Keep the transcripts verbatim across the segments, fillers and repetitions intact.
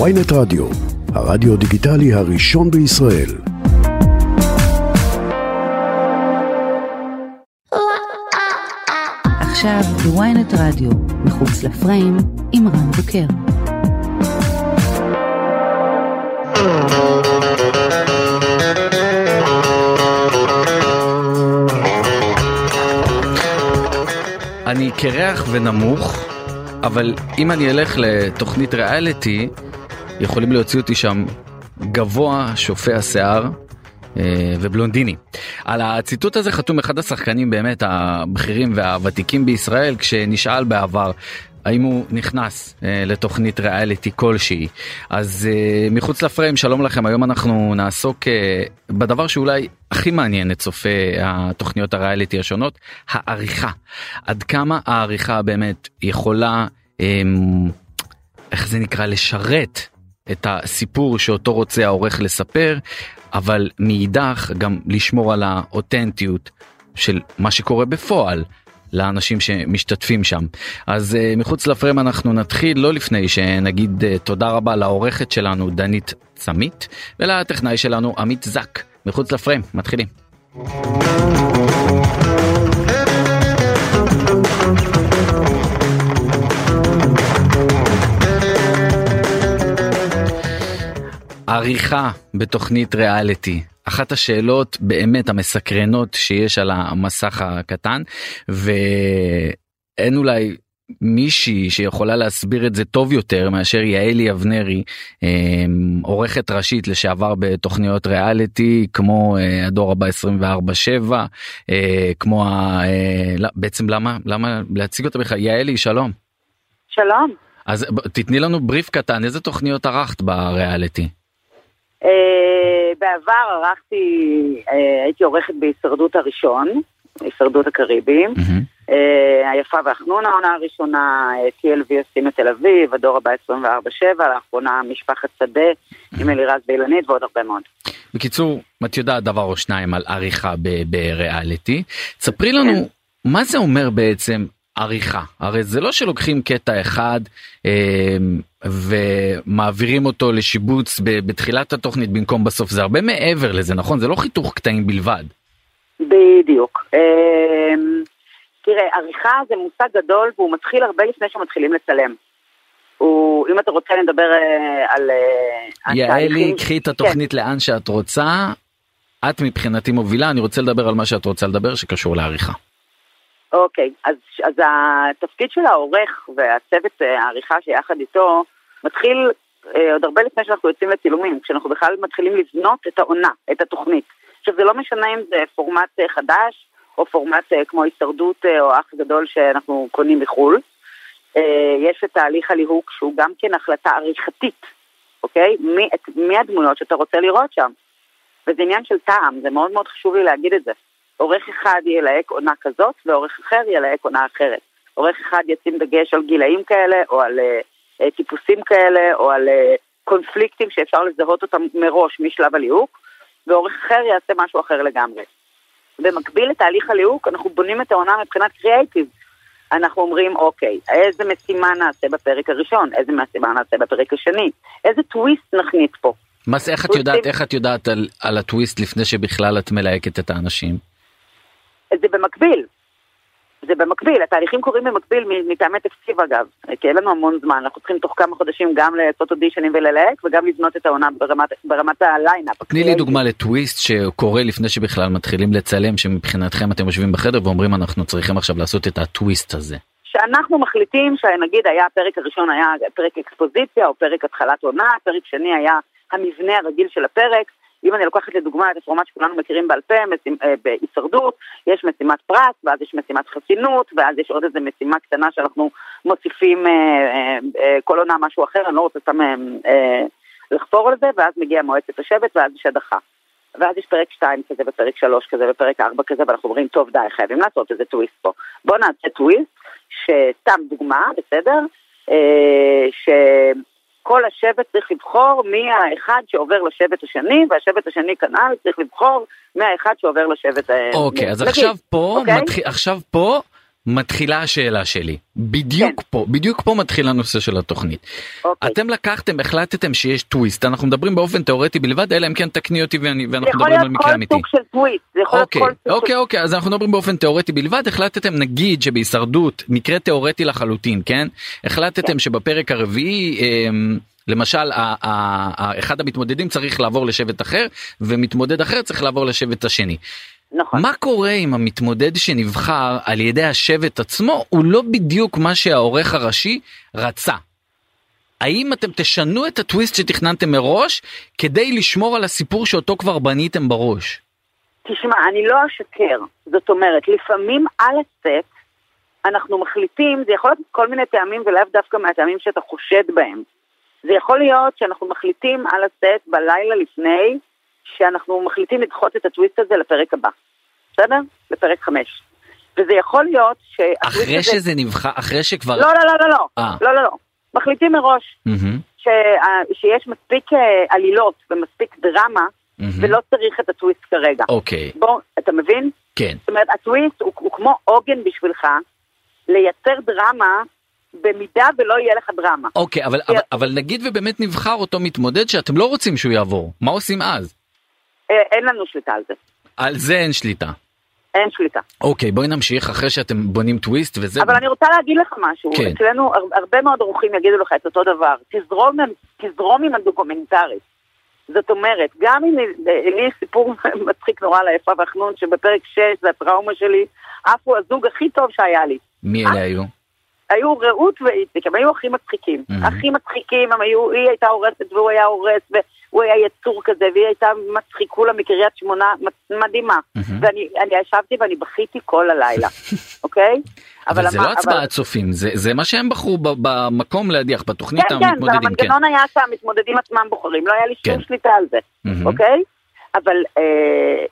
וויינט רדיו, הרדיו דיגיטלי הראשון בישראל. עכשיו בוויינט רדיו, מחוץ לפריים, עם רן בוקר. אני קרח ונמוך, אבל אם אני אלך לתוכנית ריאליטי, יכולים להוציא אותי שם גבוה, שופע השיער ובלונדיני. על הציטוט הזה חתום אחד השחקנים באמת הבכירים והוותיקים בישראל, כשנשאל בעבר האם הוא נכנס לתוכנית ריאליטי כלשהי. אז מחוץ לפריים, שלום לכם. היום אנחנו נעסוק בדבר שאולי הכי מעניין את צופה התוכניות הריאליטי השונות, העריכה. עד כמה העריכה באמת יכולה, איך זה נקרא, לשרת את הסיפור שאותו רוצה העורך לספר, אבל מאידך גם לשמור על האותנטיות של מה שקורה בפועל לאנשים שמשתתפים שם. אז מחוץ לפריים אנחנו נתחיל, לא לפני שנגיד תודה רבה לעורכת שלנו דנית צמית ולטכנאי שלנו עמית זק. מחוץ לפריים, מתחילים. עריכה בתוכנית ריאליטי, אחת השאלות באמת המסקרנות שיש על המסך הקטן, ואין אולי מישהי שיכולה להסביר את זה טוב יותר מאשר יעל אבינרי, עורכת ראשית לשעבר בתוכניות ריאליטי, כמו הדור הבא עשרים וארבע שבע, כמו ה... בעצם למה, למה להציג אותה בכלל? יעל, שלום. שלום. אז תתני לנו בריף קטן, איזה תוכניות ערכת בריאליטי? בעבר ערכתי, הייתי עורכת בהישרדות הראשון, הישרדות הקריבים, היפה והחנון העונה הראשונה, טי אל וי עושים את תל אביב, הדור הבא עשרים וארבע שבע, לאחרונה משפחת שדה עם אלירז ואילנית ועוד הרבה מאוד. בקיצור, את יודעת דבר או שניים על עריכה בריאליטי, תספרי לנו מה זה אומר בעצם עריכה. הרי זה לא שלוקחים קטע אחד אה, ומעבירים אותו לשיבוץ בתחילת התוכנית במקום בסוף, זה הרבה מעבר לזה, נכון? זה לא חיתוך קטעים בלבד. בדיוק. אה, תראה, עריכה זה מושג גדול, והוא מתחיל הרבה לפני שמתחילים לצלם. הוא, אם אתה רוצה נדבר אה, על... אה, יעלי, קחי את התוכנית כן. לאן שאת רוצה, את מבחינתי מובילה, אני רוצה לדבר על מה שאת רוצה לדבר שקשור לעריכה. אוקיי, אז, אז התפקיד של העורך והצוות העריכה שיחד איתו מתחיל אה, עוד הרבה לפני שאנחנו יוצאים לצילומים, כשאנחנו בכלל מתחילים לבנות את העונה, את התוכנית. עכשיו זה לא משנה אם זה פורמט אה, חדש או פורמט אה, כמו הישרדות אה, או אח גדול שאנחנו קונים בחול. אה, יש את תהליך הליהוק שהוא גם כן החלטה עריכתית, אוקיי? מי, את, מי הדמויות שאתה רוצה לראות שם? וזה עניין של טעם, זה מאוד מאוד חשוב לי להגיד את זה. עורך אחד ילהק עונה כזאת, ועורך אחר ילהק עונה אחרת. עורך אחד ישים דגש על גילאים כאלה, או על אה, טיפוסים כאלה, או על אה, קונפליקטים שאפשר לזהות אותם מראש משלב הליהוק, ועורך אחר יעשה משהו אחר לגמרי. במקביל לתהליך הליהוק, אנחנו בונים את העונה מבחינת קריאייטיב. אנחנו אומרים, אוקיי, איזה משימה נעשה בפרק הראשון, איזה משימה נעשה בפרק השני, איזה טוויסט נכניס פה. מה, איך את יודעת, איך את יודעת על, על הטוויסט לפני שבכלל את מלהקת את האנשים? זה במקביל, זה במקביל, התהליכים קורים במקביל מטעמי תקציב אגב, כי אין לנו המון זמן, אנחנו צריכים תוך כמה חודשים גם לעשות אודישנים וללהק, וגם לבנות את העונה ברמת, ברמת הליינאפ. תני לי דוגמה לטוויסט שקורה לפני שבכלל מתחילים לצלם, שמבחינתכם אתם יושבים בחדר ואומרים אנחנו צריכים עכשיו לעשות את הטוויסט הזה. שאנחנו מחליטים שנגיד היה הפרק הראשון היה פרק אקספוזיציה, או פרק התחלת עונה, פרק שני היה המבנה הרגיל של הפרק, אם אני לוקחת לדוגמה את הפורמט שכולנו מכירים בעל פה, בהישרדות, יש משימת פרס, ואז יש משימת חסינות, ואז יש עוד איזו משימה קטנה שאנחנו מוסיפים אה, אה, אה, כל עונה משהו אחר, אני לא רוצה סתם אה, לחפור על זה, ואז מגיעה מועצת השבט, ואז יש הדחה. ואז יש פרק שתיים כזה, ופרק שלוש כזה, ופרק ארבע כזה, ואנחנו אומרים, טוב די, חייבים לעשות איזה טוויסט פה. בואו נעשה טוויסט, שתם דוגמה, בסדר, אה, ש... כל השבט צריך לבחור מהאחד שעובר לשבט השני, והשבט השני כנעל צריך לבחור מהאחד שעובר לשבט... אוקיי, אז עכשיו פה, עכשיו פה מתחילה השאלה שלי. בדיוק כן. פה, בדיוק פה מתחיל הנושא של התוכנית. אוקיי. אתם לקחתם, החלטתם שיש טוויסט, אנחנו מדברים באופן תיאורטי בלבד, אלא אם כן תקני אותי ואני, ואנחנו מדברים על מקרה אמיתי. זה יכול להיות כל סוג של טוויסט. זה יכול אוקיי. להיות כל סוג אוקיי, של... אוקיי, אז אנחנו מדברים באופן תיאורטי בלבד, החלטתם נגיד שבהישרדות, מקרה תיאורטי לחלוטין, כן? החלטתם כן. שבפרק הרביעי... למשל, אחד המתמודדים צריך לעבור לשבט אחר, ומתמודד אחר צריך לעבור לשבט השני. נכון. מה קורה אם המתמודד שנבחר על ידי השבט עצמו, הוא לא בדיוק מה שהעורך הראשי רצה? האם אתם תשנו את הטוויסט שתכננתם מראש, כדי לשמור על הסיפור שאותו כבר בניתם בראש? תשמע, אני לא אשקר. זאת אומרת, לפעמים על הסט, אנחנו מחליטים, זה יכול להיות כל מיני טעמים, ולאו דווקא מהטעמים שאתה חושד בהם. זה יכול להיות שאנחנו מחליטים על הסט בלילה לפני, שאנחנו מחליטים לדחות את הטוויסט הזה לפרק הבא. בסדר? לפרק חמש. וזה יכול להיות ש... אחרי שזה נבחר, אחרי שכבר... לא, לא, לא, לא, לא, לא, לא. מחליטים מראש שיש מספיק עלילות ומספיק דרמה, ולא צריך את הטוויסט כרגע. אוקיי. בוא, אתה מבין? כן. זאת אומרת, הטוויסט הוא כמו עוגן בשבילך, לייצר דרמה... במידה ולא יהיה לך דרמה. אוקיי, אבל, אבל, אבל נגיד ובאמת נבחר אותו מתמודד שאתם לא רוצים שהוא יעבור. מה עושים אז? אין לנו שליטה על זה. על זה אין שליטה. אין שליטה. אוקיי, בואי נמשיך אחרי שאתם בונים טוויסט וזה. אבל אני רוצה להגיד לך משהו. כן. אצלנו הרבה מאוד עורכים יגידו לך את אותו דבר. תזרום, תזרום עם הדוקומנטרית. זאת אומרת, גם אם לי סיפור מצחיק נורא ליפה והחנון, שבפרק שש זה הטראומה שלי, אף הוא הזוג הכי טוב שהיה לי. מי אלה היו? היו רעות ואיציק, הם היו הכי מצחיקים, הכי מצחיקים, היא הייתה הורסת והוא היה הורס, והוא היה יצור כזה, והיא הייתה מצחיקולה מקריית שמונה, מדהימה, ואני ישבתי ואני בכיתי כל הלילה, אוקיי? אבל זה לא הצבעת צופים, זה מה שהם בחרו במקום להדיח, בתוכנית המתמודדים, כן. והמנגנון היה שהמתמודדים עצמם בוחרים, לא היה לי שום שליטה על זה, אוקיי? אבל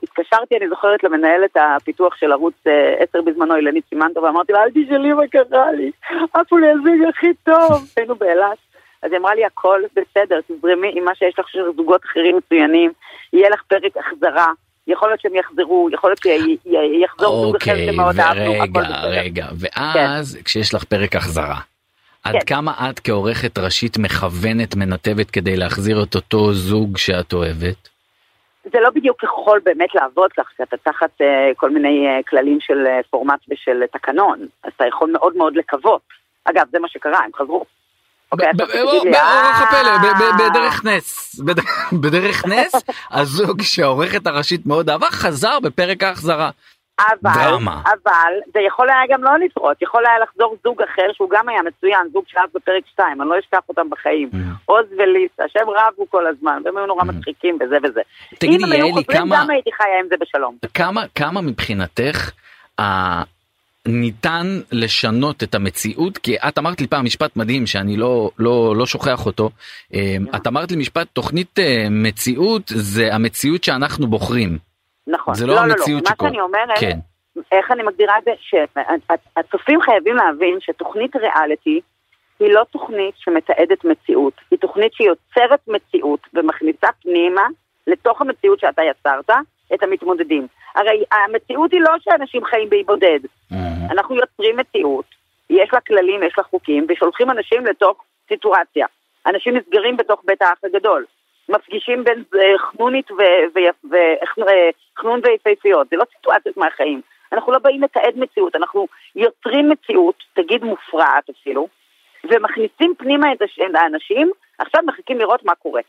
התקשרתי, אני זוכרת למנהלת הפיתוח של ערוץ עשר בזמנו, אילנית שמנטוב, ואמרתי לה, אל תשאלי מה קרה לי, אפילו להזיג הכי טוב, היינו באלת. אז היא אמרה לי, הכל בסדר, תזרמי עם מה שיש לך של זוגות אחרים מצוינים, יהיה לך פרק החזרה, יכול להיות שהם יחזרו, יכול להיות שיחזור זוג אחר שמאוד אהבנו, הכל בסדר. אוקיי, רגע, רגע, ואז כשיש לך פרק החזרה, עד כמה את כעורכת ראשית מכוונת, מנתבת כדי להחזיר את אותו זוג שאת אוהבת? זה לא בדיוק יכול באמת לעבוד כך, כי אתה תחת uh, כל מיני uh, כללים של uh, פורמט ושל uh, תקנון, אז אתה יכול מאוד מאוד לקוות. אגב, זה מה שקרה, הם חזרו. בעורך הפלא, בדרך נס, בדרך נס, הזוג שהעורכת הראשית מאוד אהבה, חזר בפרק ההחזרה. אבל, אבל, זה יכול היה גם לא לזרות, יכול היה לחזור זוג אחר שהוא גם היה מצוין, זוג שאהב בפרק שתיים, אני לא אשכח אותם בחיים, עוז וליסה, שהם רבו כל הזמן, והם היו נורא מצחיקים וזה וזה. אם הם היו חוזרים גם הייתי חיה עם זה בשלום. כמה מבחינתך ניתן לשנות את המציאות, כי את אמרת לי פעם משפט מדהים שאני לא שוכח אותו, את אמרת לי משפט, תוכנית מציאות זה המציאות שאנחנו בוחרים. נכון. זה לא, לא המציאות לא, לא. שכל. מה שאני אומרת, כן. איך אני מגדירה את זה, שהצופים חייבים להבין שתוכנית ריאליטי היא לא תוכנית שמתעדת מציאות, היא תוכנית שיוצרת מציאות ומכניסה פנימה לתוך המציאות שאתה יצרת את המתמודדים. הרי המציאות היא לא שאנשים חיים בי בודד. Mm-hmm. אנחנו יוצרים מציאות, יש לה כללים, יש לה חוקים, ושולחים אנשים לתוך סיטואציה. אנשים נסגרים בתוך בית האח הגדול. מפגישים בין חנונית וחנון ויפהפיות, זה לא סיטואציות מהחיים, אנחנו לא באים לתעד מציאות, אנחנו יוצרים מציאות, תגיד מופרעת אפילו, ומכניסים פנימה את האנשים, עכשיו מחכים לראות מה קורה.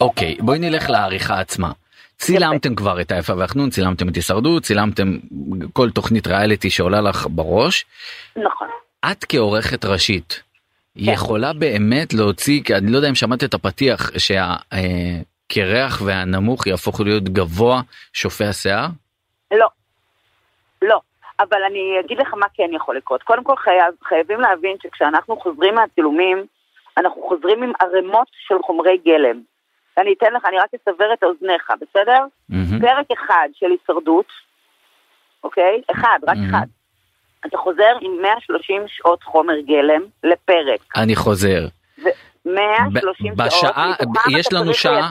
אוקיי, בואי נלך לעריכה עצמה. צילמתם כבר את היפה והחנון, צילמתם את הישרדות, צילמתם כל תוכנית ריאליטי שעולה לך בראש. נכון. את כעורכת ראשית, יכולה באמת להוציא, אני לא יודע אם שמעת את הפתיח, שהקרח והנמוך יהפוך להיות גבוה שופע השיער? לא, לא, אבל אני אגיד לך מה כן יכול לקרות. קודם כל חייב, חייבים להבין שכשאנחנו חוזרים מהצילומים, אנחנו חוזרים עם ערימות של חומרי גלם. אני אתן לך, אני רק אסבר את האוזניך, בסדר? Mm-hmm. פרק אחד של הישרדות, אוקיי? אחד, רק mm-hmm. אחד. אתה חוזר עם מאה ושלושים שעות חומר גלם לפרק. אני חוזר. מאה ושלושים ב- שעות. יש לנו שעה,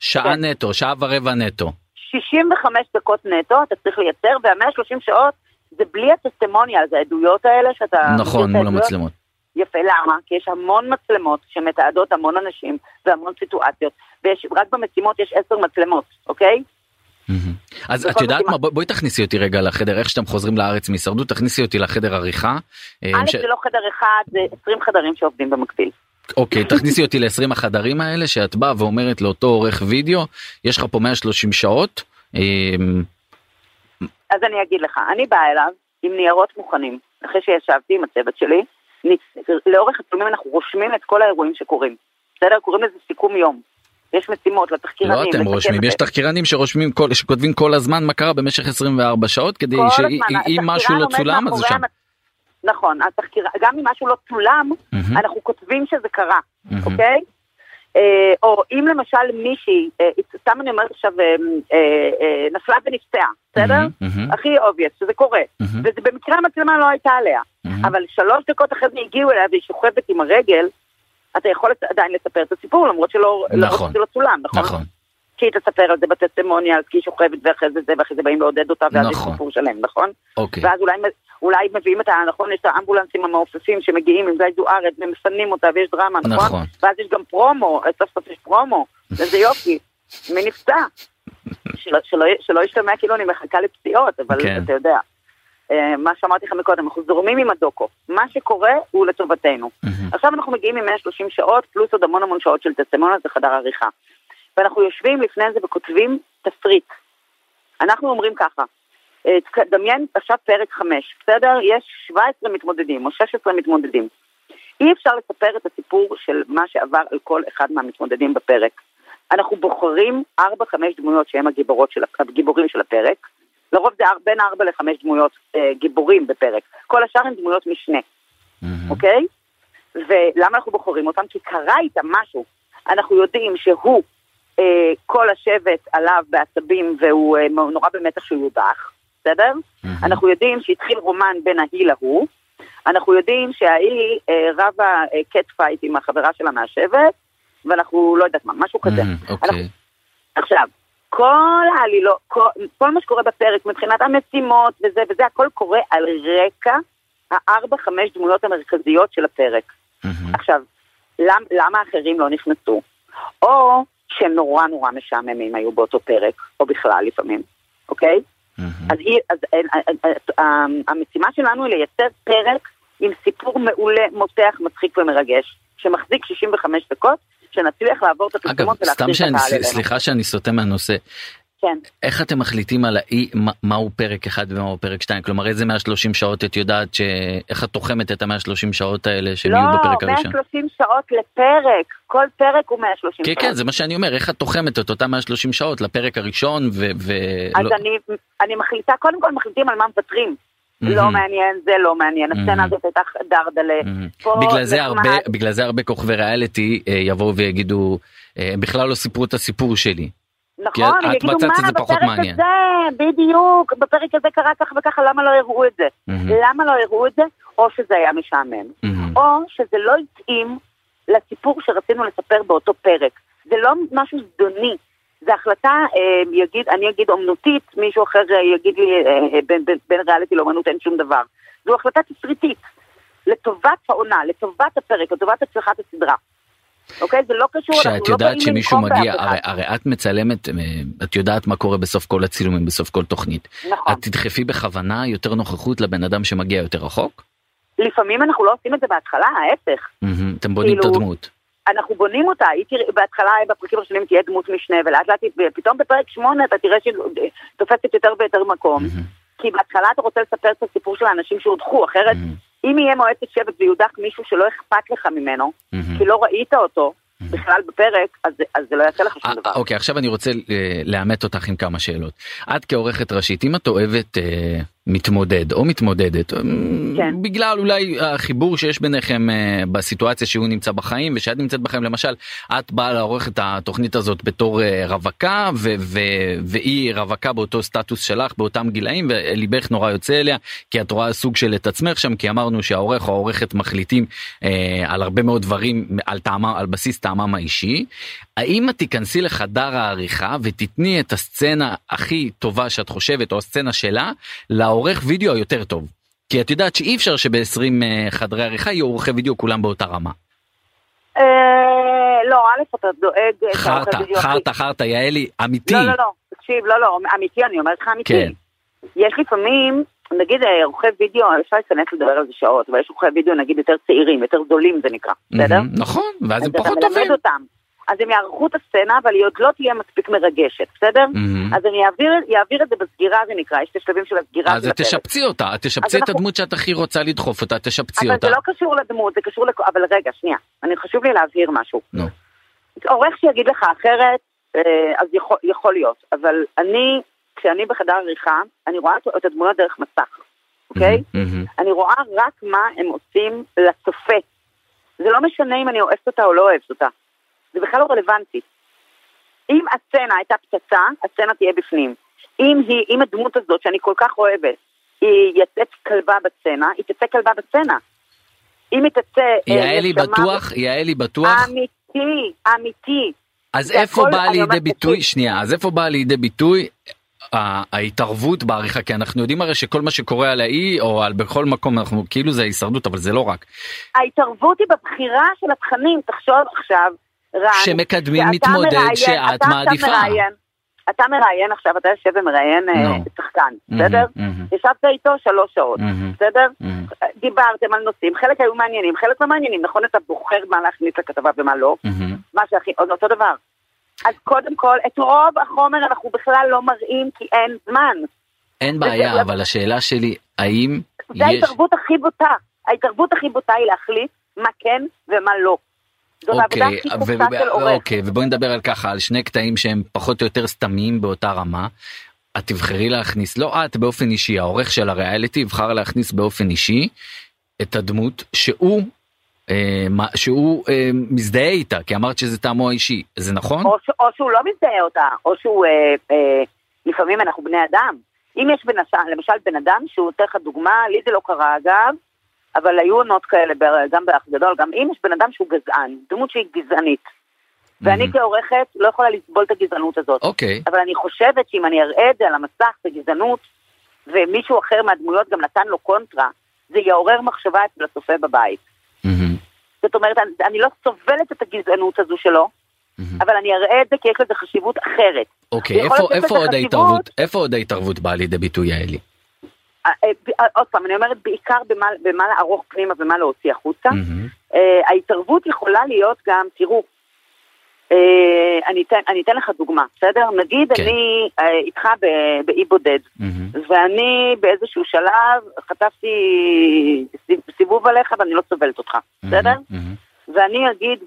שעה כן. נטו, שעה ורבע נטו. שישים וחמש דקות נטו, אתה צריך לייצר, וה-מאה ושלושים שעות זה בלי הטסטימוניה, זה העדויות האלה שאתה... נכון, מול המצלמות. יפה, למה? כי יש המון מצלמות שמתעדות המון אנשים והמון סיטואציות, ורק במשימות יש עשר מצלמות, אוקיי? אז את יודעת מה, בואי תכניסי אותי רגע לחדר, איך שאתם חוזרים לארץ מהישרדות, תכניסי אותי לחדר עריכה. א' זה לא חדר אחד, זה עשרים חדרים שעובדים במקביל. אוקיי, תכניסי אותי ל-עשרים החדרים האלה, שאת באה ואומרת לאותו עורך וידאו, יש לך פה מאה ושלושים שעות. אז אני אגיד לך, אני באה אליו עם ניירות מוכנים, אחרי שישבתי עם הצוות שלי, לאורך התלומים אנחנו רושמים את כל האירועים שקורים. בסדר, קוראים לזה סיכום יום. יש משימות לתחקירנים. לא אתם רושמים, יש תחקירנים שרושמים, שכותבים כל הזמן מה קרה במשך עשרים וארבע שעות, כדי שאם משהו לא צולם, אז זה שם. נכון, גם אם משהו לא צולם, אנחנו כותבים שזה קרה, אוקיי? או אם למשל מישהי, סתם אני אומרת עכשיו, נפלה ונפצעה, בסדר? הכי אובייס, שזה קורה. וזה במקרה המצלמה לא הייתה עליה. אבל שלוש דקות אחרי זה הגיעו אליה, והיא שוכבת עם הרגל, אתה יכול עדיין לספר את הסיפור, למרות שלא צולם, נכון? כי היא תספר על זה בטסטימוניאל, כי היא שוכבת ואחרי זה זה, ואחרי זה באים לעודד אותה, ואז יש סיפור שלם, נכון? ואז אולי מביאים את ה... נכון, יש את האמבולנסים המעופפים שמגיעים עם גיא זוארץ, ומפנים אותה, ויש דרמה, נכון? ואז יש גם פרומו, סוף סוף יש פרומו, וזה יופי, מנפצע. שלא ישתמע כאילו אני מחכה לפציעות, אבל אתה יודע. מה שאמרתי לך מקודם, אנחנו זורמים עם הדוקו. מה שקורה הוא לטובתנו. עכשיו אנחנו מגיעים עם מאה ושלושים שעות, פלוס עוד המון המון שעות של טסטימוניה, זה חדר עריכה. ואנחנו יושבים לפני זה וכותבים תפריט. אנחנו אומרים ככה, דמיין עכשיו פרק חמש, בסדר? יש שבע עשרה מתמודדים או שש עשרה מתמודדים. אי אפשר לספר את הסיפור של מה שעבר על כל אחד מהמתמודדים בפרק. אנחנו בוחרים ארבע חמש דמויות שהם הגיבורות של, הגיבורים של הפרק. לרוב זה בין ארבע לחמש דמויות אה, גיבורים בפרק. כל השאר הם דמויות משנה. Mm-hmm. אוקיי? ולמה אנחנו בוחרים אותם? כי קרה איתם משהו. אנחנו יודעים שהוא אה, כל השבט עליו בעצבים והוא אה, נורא במתח שהוא יודח. בסדר? Mm-hmm. אנחנו יודעים שהתחיל רומן בין ההיא להוא. אנחנו יודעים שההיא אה, רבה אה, קט פייט עם החברה שלה מהשבט. ואנחנו לא יודעת מה, משהו כזה. Mm-hmm, אוקיי. אנחנו... עכשיו, כל העלילות, כל, כל מה שקורה בפרק, מבחינת המשימות וזה וזה, הכל קורה על רקע הארבע, חמש דמויות המרכזיות של הפרק. Mm-hmm. עכשיו, למ, למה האחרים לא נכנסו? או שהם נורא נורא משעממים היו באותו פרק, או בכלל לפעמים, אוקיי? Mm-hmm. אז, אז, אז, אז, אז המשימה שלנו היא לייצר פרק עם סיפור מעולה, מותח, מצחיק ומרגש, שמחזיק שישים וחמש דקות, שנצליח לעבור את התקומות ולהחזיק את הקהל אלינו. סליחה שאני סוטה מהנושא. כן. איך אתם מחליטים על האי, מהו פרק אחד ומהו פרק שתיים? כלומר, איזה מאה ושלושים שעות את יודעת ש... איך את תוחמת את ה-מאה ושלושים שעות האלה שהם יהיו בפרק הראשון? לא, מאה ושלושים שעות לפרק. כל פרק הוא מאה ושלושים שעות. כן, כן, זה מה שאני אומר. איך את תוחמת את אותה מאה ושלושים שעות לפרק הראשון ו... אז אני מחליטה, קודם כל מחליטים על מה מוותרים. לא מעניין, זה לא מעניין, הסצנה הזאת הייתה דרדלה. בגלל זה הרבה כוכבי ריאליטי יבואו ויגידו, בכלל לא סיפרו את הסיפור שלי. נכון, יגידו מה, בפרק הזה, בדיוק, בפרק הזה קרה כך וככה, למה לא הראו את זה? למה לא הראו את זה? או שזה היה משעמם, או שזה לא התאים לסיפור שרצינו לספר באותו פרק. זה לא משהו זדוני. זה החלטה, יגיד, אני אגיד אומנותית, מישהו אחר יגיד לי, בין, בין, בין ריאליטי לאומנות אין שום דבר. זו החלטה תסריטית, לטובת העונה, לטובת הפרק, לטובת הצלחת הסדרה. אוקיי? זה לא קשור, אנחנו לא באים למחום. כשאת יודעת שמישהו מגיע, הרי, הרי את מצלמת, את יודעת מה קורה בסוף כל הצילומים, בסוף כל תוכנית. נכון. את תדחפי בכוונה יותר נוכחות לבן אדם שמגיע יותר רחוק? לפעמים אנחנו לא עושים את זה בהתחלה, ההפך. Mm-hmm, אתם בונים כאילו... את הדמות. אנחנו בונים אותה, היא תראה, בהתחלה בפרקים השונים תהיה דמות משנה, ולאט לאט פתאום בפרק שמונה אתה תראה שתופסת יותר ויותר מקום, mm-hmm. כי בהתחלה אתה רוצה לספר את הסיפור של האנשים שהודחו, אחרת mm-hmm. אם יהיה מועצת שבט ויודח מישהו שלא אכפת לך ממנו, mm-hmm. כי לא ראית אותו, בכלל בפרק, אז, אז זה לא יעשה לך שום דבר. אוקיי, עכשיו אני רוצה לאמת אותך עם כמה שאלות. את כעורכת ראשית, אם את אוהבת אה, מתמודד או מתמודדת, כן. בגלל אולי החיבור שיש ביניכם אה, בסיטואציה שהוא נמצא בחיים ושאת נמצאת בחיים, למשל, את באה לעורך את התוכנית הזאת בתור אה, רווקה, ו- ו- והיא רווקה באותו סטטוס שלך, באותם גילאים, וליבך נורא יוצא אליה, כי את רואה סוג של את עצמך שם, כי אמרנו שהעורך או העורכת מחליטים אה, על הרבה מאוד דברים, על, טעמה, על בסיס טעמם האישי, האם את תיכנסי לחדר העריכה ותתני את הסצנה הכי טובה שאת חושבת, או הסצנה שלה, לעורך וידאו היותר טוב? כי את יודעת שאי אפשר שב-עשרים חדרי עריכה יהיו עורכי וידאו כולם באותה רמה. לא, א' אתה דואג... חרטה, חרטה, חרטה, יעלי, אמיתי. לא, לא, לא, תקשיב, לא, לא, אמיתי, אני אומרת לך אמיתי. יש לפעמים, נגיד, עורכי וידאו, אפשר להיכנס לדבר על זה שעות, אבל יש עורכי וידאו, נגיד, יותר צעירים, יותר גדולים, זה נקרא, בסדר? נכון, ואז הם פחות טובים. אז הם יערכו את הסצנה, אבל היא עוד לא תהיה מספיק מרגשת, בסדר? Mm-hmm. אז אני יעביר, יעביר את זה בסגירה, זה נקרא, יש את השלבים של הסגירה. אז את תשפצי אותה, את תשפצי את אנחנו... הדמות שאת הכי רוצה לדחוף אותה, תשפצי אבל אותה. אבל זה לא קשור לדמות, זה קשור לכ... אבל רגע, שנייה, אני חשוב לי להבהיר משהו. No. עורך שיגיד לך אחרת, אז יכול, יכול להיות, אבל אני, כשאני בחדר עריכה, אני רואה את הדמויות דרך מסך, אוקיי? Okay? Mm-hmm. אני רואה רק מה הם עושים לצופה. זה לא משנה אם אני אוהבת אותה או לא אוהבת אותה. זה בכלל לא רלוונטי. אם הסצנה הייתה פצצה, הסצנה תהיה בפנים. אם, היא, אם הדמות הזאת שאני כל כך אוהבת, היא יצאת כלבה בצנה, היא תצא כלבה בצנה. אם היא תצא... יעלי בטוח, ב... יעלי בטוח. אמיתי, אמיתי. אז איפה באה לידי ביטוי? שנייה, אז איפה באה לידי ביטוי ההתערבות בעריכה? כי אנחנו יודעים הרי שכל מה שקורה על האי, או על בכל מקום, אנחנו כאילו זה ההישרדות, אבל זה לא רק. ההתערבות היא בבחירה של התכנים, תחשוב עכשיו, שמקדמים מתמודד שאת מעדיפה. אתה מראיין עכשיו, אתה יושב ומראיין שחקן, בסדר? ישבת איתו שלוש שעות, בסדר? דיברתם על נושאים, חלק היו מעניינים, חלק לא מעניינים, נכון? אתה בוחר מה להכניס לכתבה ומה לא, מה שהכי, אותו דבר. אז קודם כל, את רוב החומר אנחנו בכלל לא מראים, כי אין זמן. אין בעיה, אבל השאלה שלי, האם יש... זה ההתערבות הכי בוטה. ההתערבות הכי בוטה היא להחליט מה כן ומה לא. אוקיי, אוקיי, ובואי נדבר על ככה, על שני קטעים שהם פחות או יותר סתמיים באותה רמה, את תבחרי להכניס, לא את באופן אישי, העורך של הריאליטי יבחר להכניס באופן אישי את הדמות שהוא, אה, שהוא אה, מזדהה איתה, כי אמרת שזה טעמו האישי, זה נכון? או, ש, או שהוא לא מזדהה אותה, או שהוא, אה, אה, לפעמים אנחנו בני אדם, אם יש בנש, למשל בן אדם שהוא תלך דוגמה, לי זה לא קרה אגב, אבל היו עונות כאלה, גם באח גדול, גם אם יש בן אדם שהוא גזען, דמות שהיא גזענית, ואני כעורכת לא יכולה לסבול את הגזענות הזאת. אבל אני חושבת שאם אני אראה את זה על המסך, את הגזענות, ומישהו אחר מהדמויות גם נתן לו קונטרה, זה יעורר מחשבה אצל הצופה בבית. זאת אומרת, אני לא סובלת את הגזענות הזו שלו, אבל אני אראה את זה כי יש לזה חשיבות אחרת. אוקיי, איפה עוד ההתערבות באה לידי ביטוי, יעלי? עוד פעם, אני אומרת בעיקר במה, במה לערוך פנימה ומה להוציא החוצה. Mm-hmm. uh, ההתערבות יכולה להיות גם, תראו, uh, אני, אתן, אני אתן לך דוגמה, בסדר? נגיד okay. אני uh, איתך באי בודד, mm-hmm. ואני באיזשהו שלב חטפתי סיבוב עליך, אבל אני לא סובלת אותך, mm-hmm. בסדר? Mm-hmm. ואני אגיד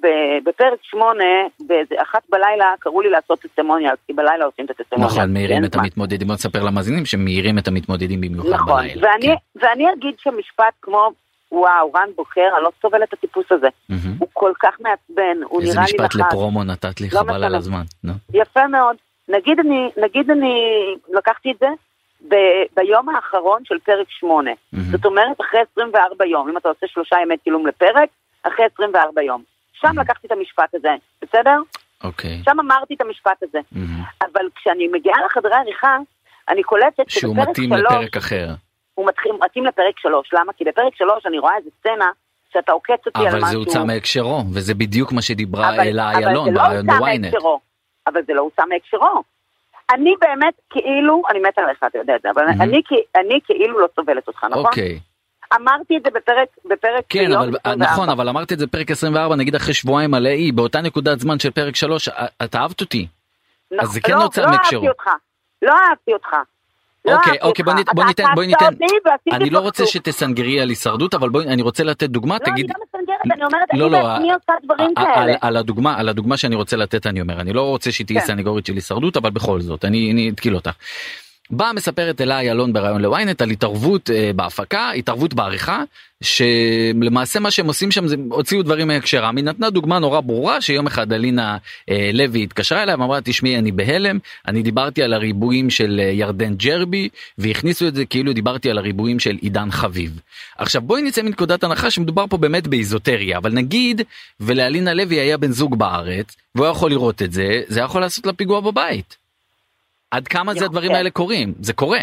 בפרק שמונה, באחת בלילה קראו לי לעשות טסטימוניאל, כי בלילה עושים את הטסטימוניאל. נכון, מהירים את המתמודדים, בוא נספר למאזינים שמהירים את המתמודדים במיוחד בלילה. נכון, ואני אגיד שמשפט כמו, וואו, רן בוקר, אני לא סובל את הטיפוס הזה. הוא כל כך מעצבן, הוא נראה לי נחת. איזה משפט לפרומו נתת לי, חבל על הזמן. יפה מאוד. נגיד אני לקחתי את זה, ביום האחרון של פרק שמונה. זאת אומרת, אחרי עשרים וארבעה יום, אם אתה עושה שלושה ימי צילום לפרק, אחרי עשרים וארבעה יום. שם לקחתי את המשפט הזה, בסדר? אוקיי. שם אמרתי את המשפט הזה. אבל כשאני מגיעה לחדרי העריכה, אני קולטת שהוא מתאים לפרק אחר. הוא מתאים לפרק שלוש. למה? כי בפרק שלוש אני רואה איזה סצנה שאתה עוקץ אותי על משהו. אבל זה הוצא מהקשרו, וזה בדיוק מה שדיברה אלה איילון ברעיון בוויינט. אבל זה לא הוצא מהקשרו. אני באמת כאילו, אני מתה עליך, אתה יודע את זה, אבל אני כאילו לא סובלת אותך, נכון? אוקיי. אמרתי את זה בפרק, בפרק כן, אבל, נכון, אבל אמרתי את זה בפרק עשרים וארבע, נגיד אחרי שבועיים על אי, באותה נקודת זמן של פרק שלוש, את אהבת אותי? נכון, אז זה כן לא, נוצר לא מקשרו. לא אהבתי אותך, לא אהבתי אותך. אוקיי, לא אוקיי, בוא, בוא, בוא ניתן, בוא ניתן. אני לא רוצה שתסנגרי על הישרדות, אבל בואי, אני רוצה לתת דוגמה, לא, תגיד... לא, אני לא מסנגרת, אני אומרת, לא, אני לא, בעצמי עושה דברים כאלה. על, על הדוגמה, על הדוגמה שאני רוצה לתת, אני אומר, אני לא רוצה שתהיי סנגורית של הישרדות, אבל בכל זאת, אני אתקיל אותך. באה מספרת אליי אלון ברעיון לוויינט על התערבות אה, בהפקה, התערבות בעריכה, שלמעשה מה שהם עושים שם זה הוציאו דברים מהקשרם. היא נתנה דוגמה נורא ברורה שיום אחד אלינה אה, לוי התקשרה אליי ואמרה, תשמעי, אני בהלם, אני דיברתי על הריבועים של ירדן ג'רבי, והכניסו את זה כאילו דיברתי על הריבועים של עידן חביב. עכשיו בואי נצא מנקודת הנחה שמדובר פה באמת באיזוטריה, אבל נגיד ולאלינה לוי היה בן זוג בארץ, והוא יכול לראות את זה, זה יכול לעשות לה פיגוע בבית. עד כמה זה הדברים האלה קורים? זה קורה.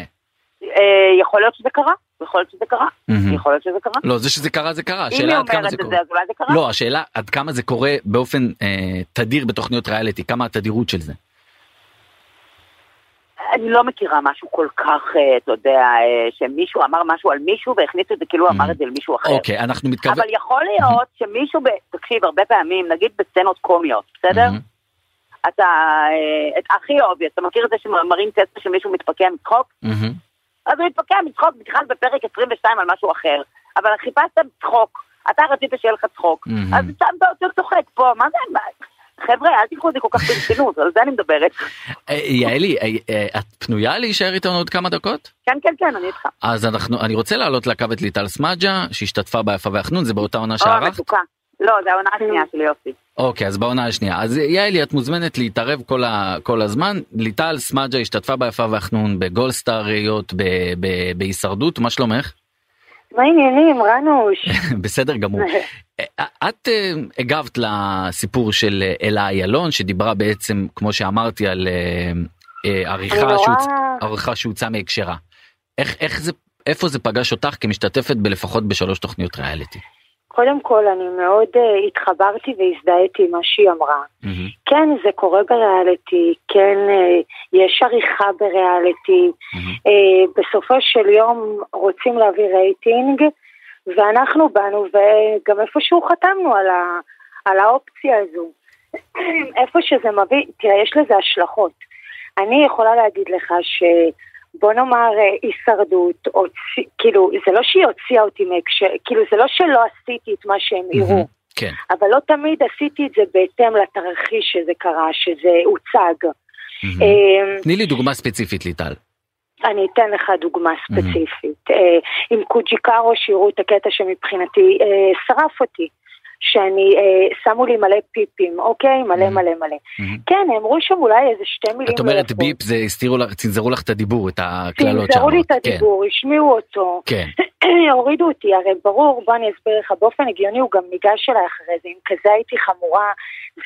יכול להיות שזה קרה, יכול להיות שזה קרה, יכול להיות שזה קרה. לא, זה שזה קרה זה קרה. אם היא אומרת את זה, אז אולי זה קרה. לא, השאלה עד כמה זה קורה באופן תדיר בתוכניות ריאליטי, כמה התדירות של זה? אני לא מכירה משהו כל כך, אתה יודע, שמישהו אמר משהו על מישהו, והכניסו את זה כאילו אמר את זה למישהו אחר. אוקיי, אנחנו מתכוונים. אבל יכול להיות שמישהו, תקשיב, הרבה פעמים, נגיד בסצנות קומיות, בסדר? אתה, הכי אובייס, אתה מכיר את זה שמראים צצה שמישהו מתפקע מצחוק? אז הוא מתפקע מצחוק בכלל בפרק עשרים ושתיים על משהו אחר, אבל חיפשת צחוק, אתה רצית שיהיה לך צחוק, אז שם אתה צוחק פה, מה זה? חבר'ה, אל תיקחו את זה כל כך ברצינות, על זה אני מדברת. יעלי, את פנויה להישאר איתנו עוד כמה דקות? כן, כן, כן, אני איתך. אז אני רוצה להעלות לקו את ליטל סמדג'ה, שהשתתפה ביפה והחנון, זה באותה עונה שערכת? לא, זה העונה השנייה של יוסי. אוקיי, אז בעונה השנייה. אז יעלי, את מוזמנת להתערב כל, ה, כל הזמן. ליטל סמדג'ה השתתפה ביפה והחנון, בגולסטאריות, בהישרדות, מה שלומך? מה עניינים, רנוש? בסדר גמור. את הגבת לסיפור של אלה איילון, שדיברה בעצם, כמו שאמרתי, על עריכה שהוצאה מהקשרה. איפה זה פגש אותך כמשתתפת בלפחות בשלוש תוכניות ריאליטי? קודם כל, אני מאוד uh, התחברתי והזדהיתי מה שהיא אמרה. Mm-hmm. כן, זה קורה בריאליטי, כן, uh, יש עריכה בריאליטי. Mm-hmm. Uh, בסופו של יום רוצים להביא רייטינג, ואנחנו באנו וגם איפשהו חתמנו על, ה, על האופציה הזו. איפה שזה מביא, תראה, יש לזה השלכות. אני יכולה להגיד לך ש... בוא נאמר הישרדות, כאילו זה לא שהיא הוציאה אותי מהקשר, כאילו זה לא שלא עשיתי את מה שהם יראו, אבל לא תמיד עשיתי את זה בהתאם לתרחיש שזה קרה, שזה הוצג. תני לי דוגמה ספציפית ליטל. אני אתן לך דוגמה ספציפית. עם קוג'יקרו שיראו את הקטע שמבחינתי שרף אותי. שאני, אה, שמו לי מלא פיפים, אוקיי? מלא, מלא, מלא. כן, אמרו שם אולי איזה שתי מילים. את אומרת, ביפ, זה הסתירו לך, צנזרו לך את הדיבור, את הכללות שם. צנזרו לי את הדיבור, השמיעו אותו. כן. הורידו אותי, הרי ברור, בוא אני אסביר לך, באופן הגיוני הוא גם ניגש אליי אחרי זה, אם כזה הייתי חמורה,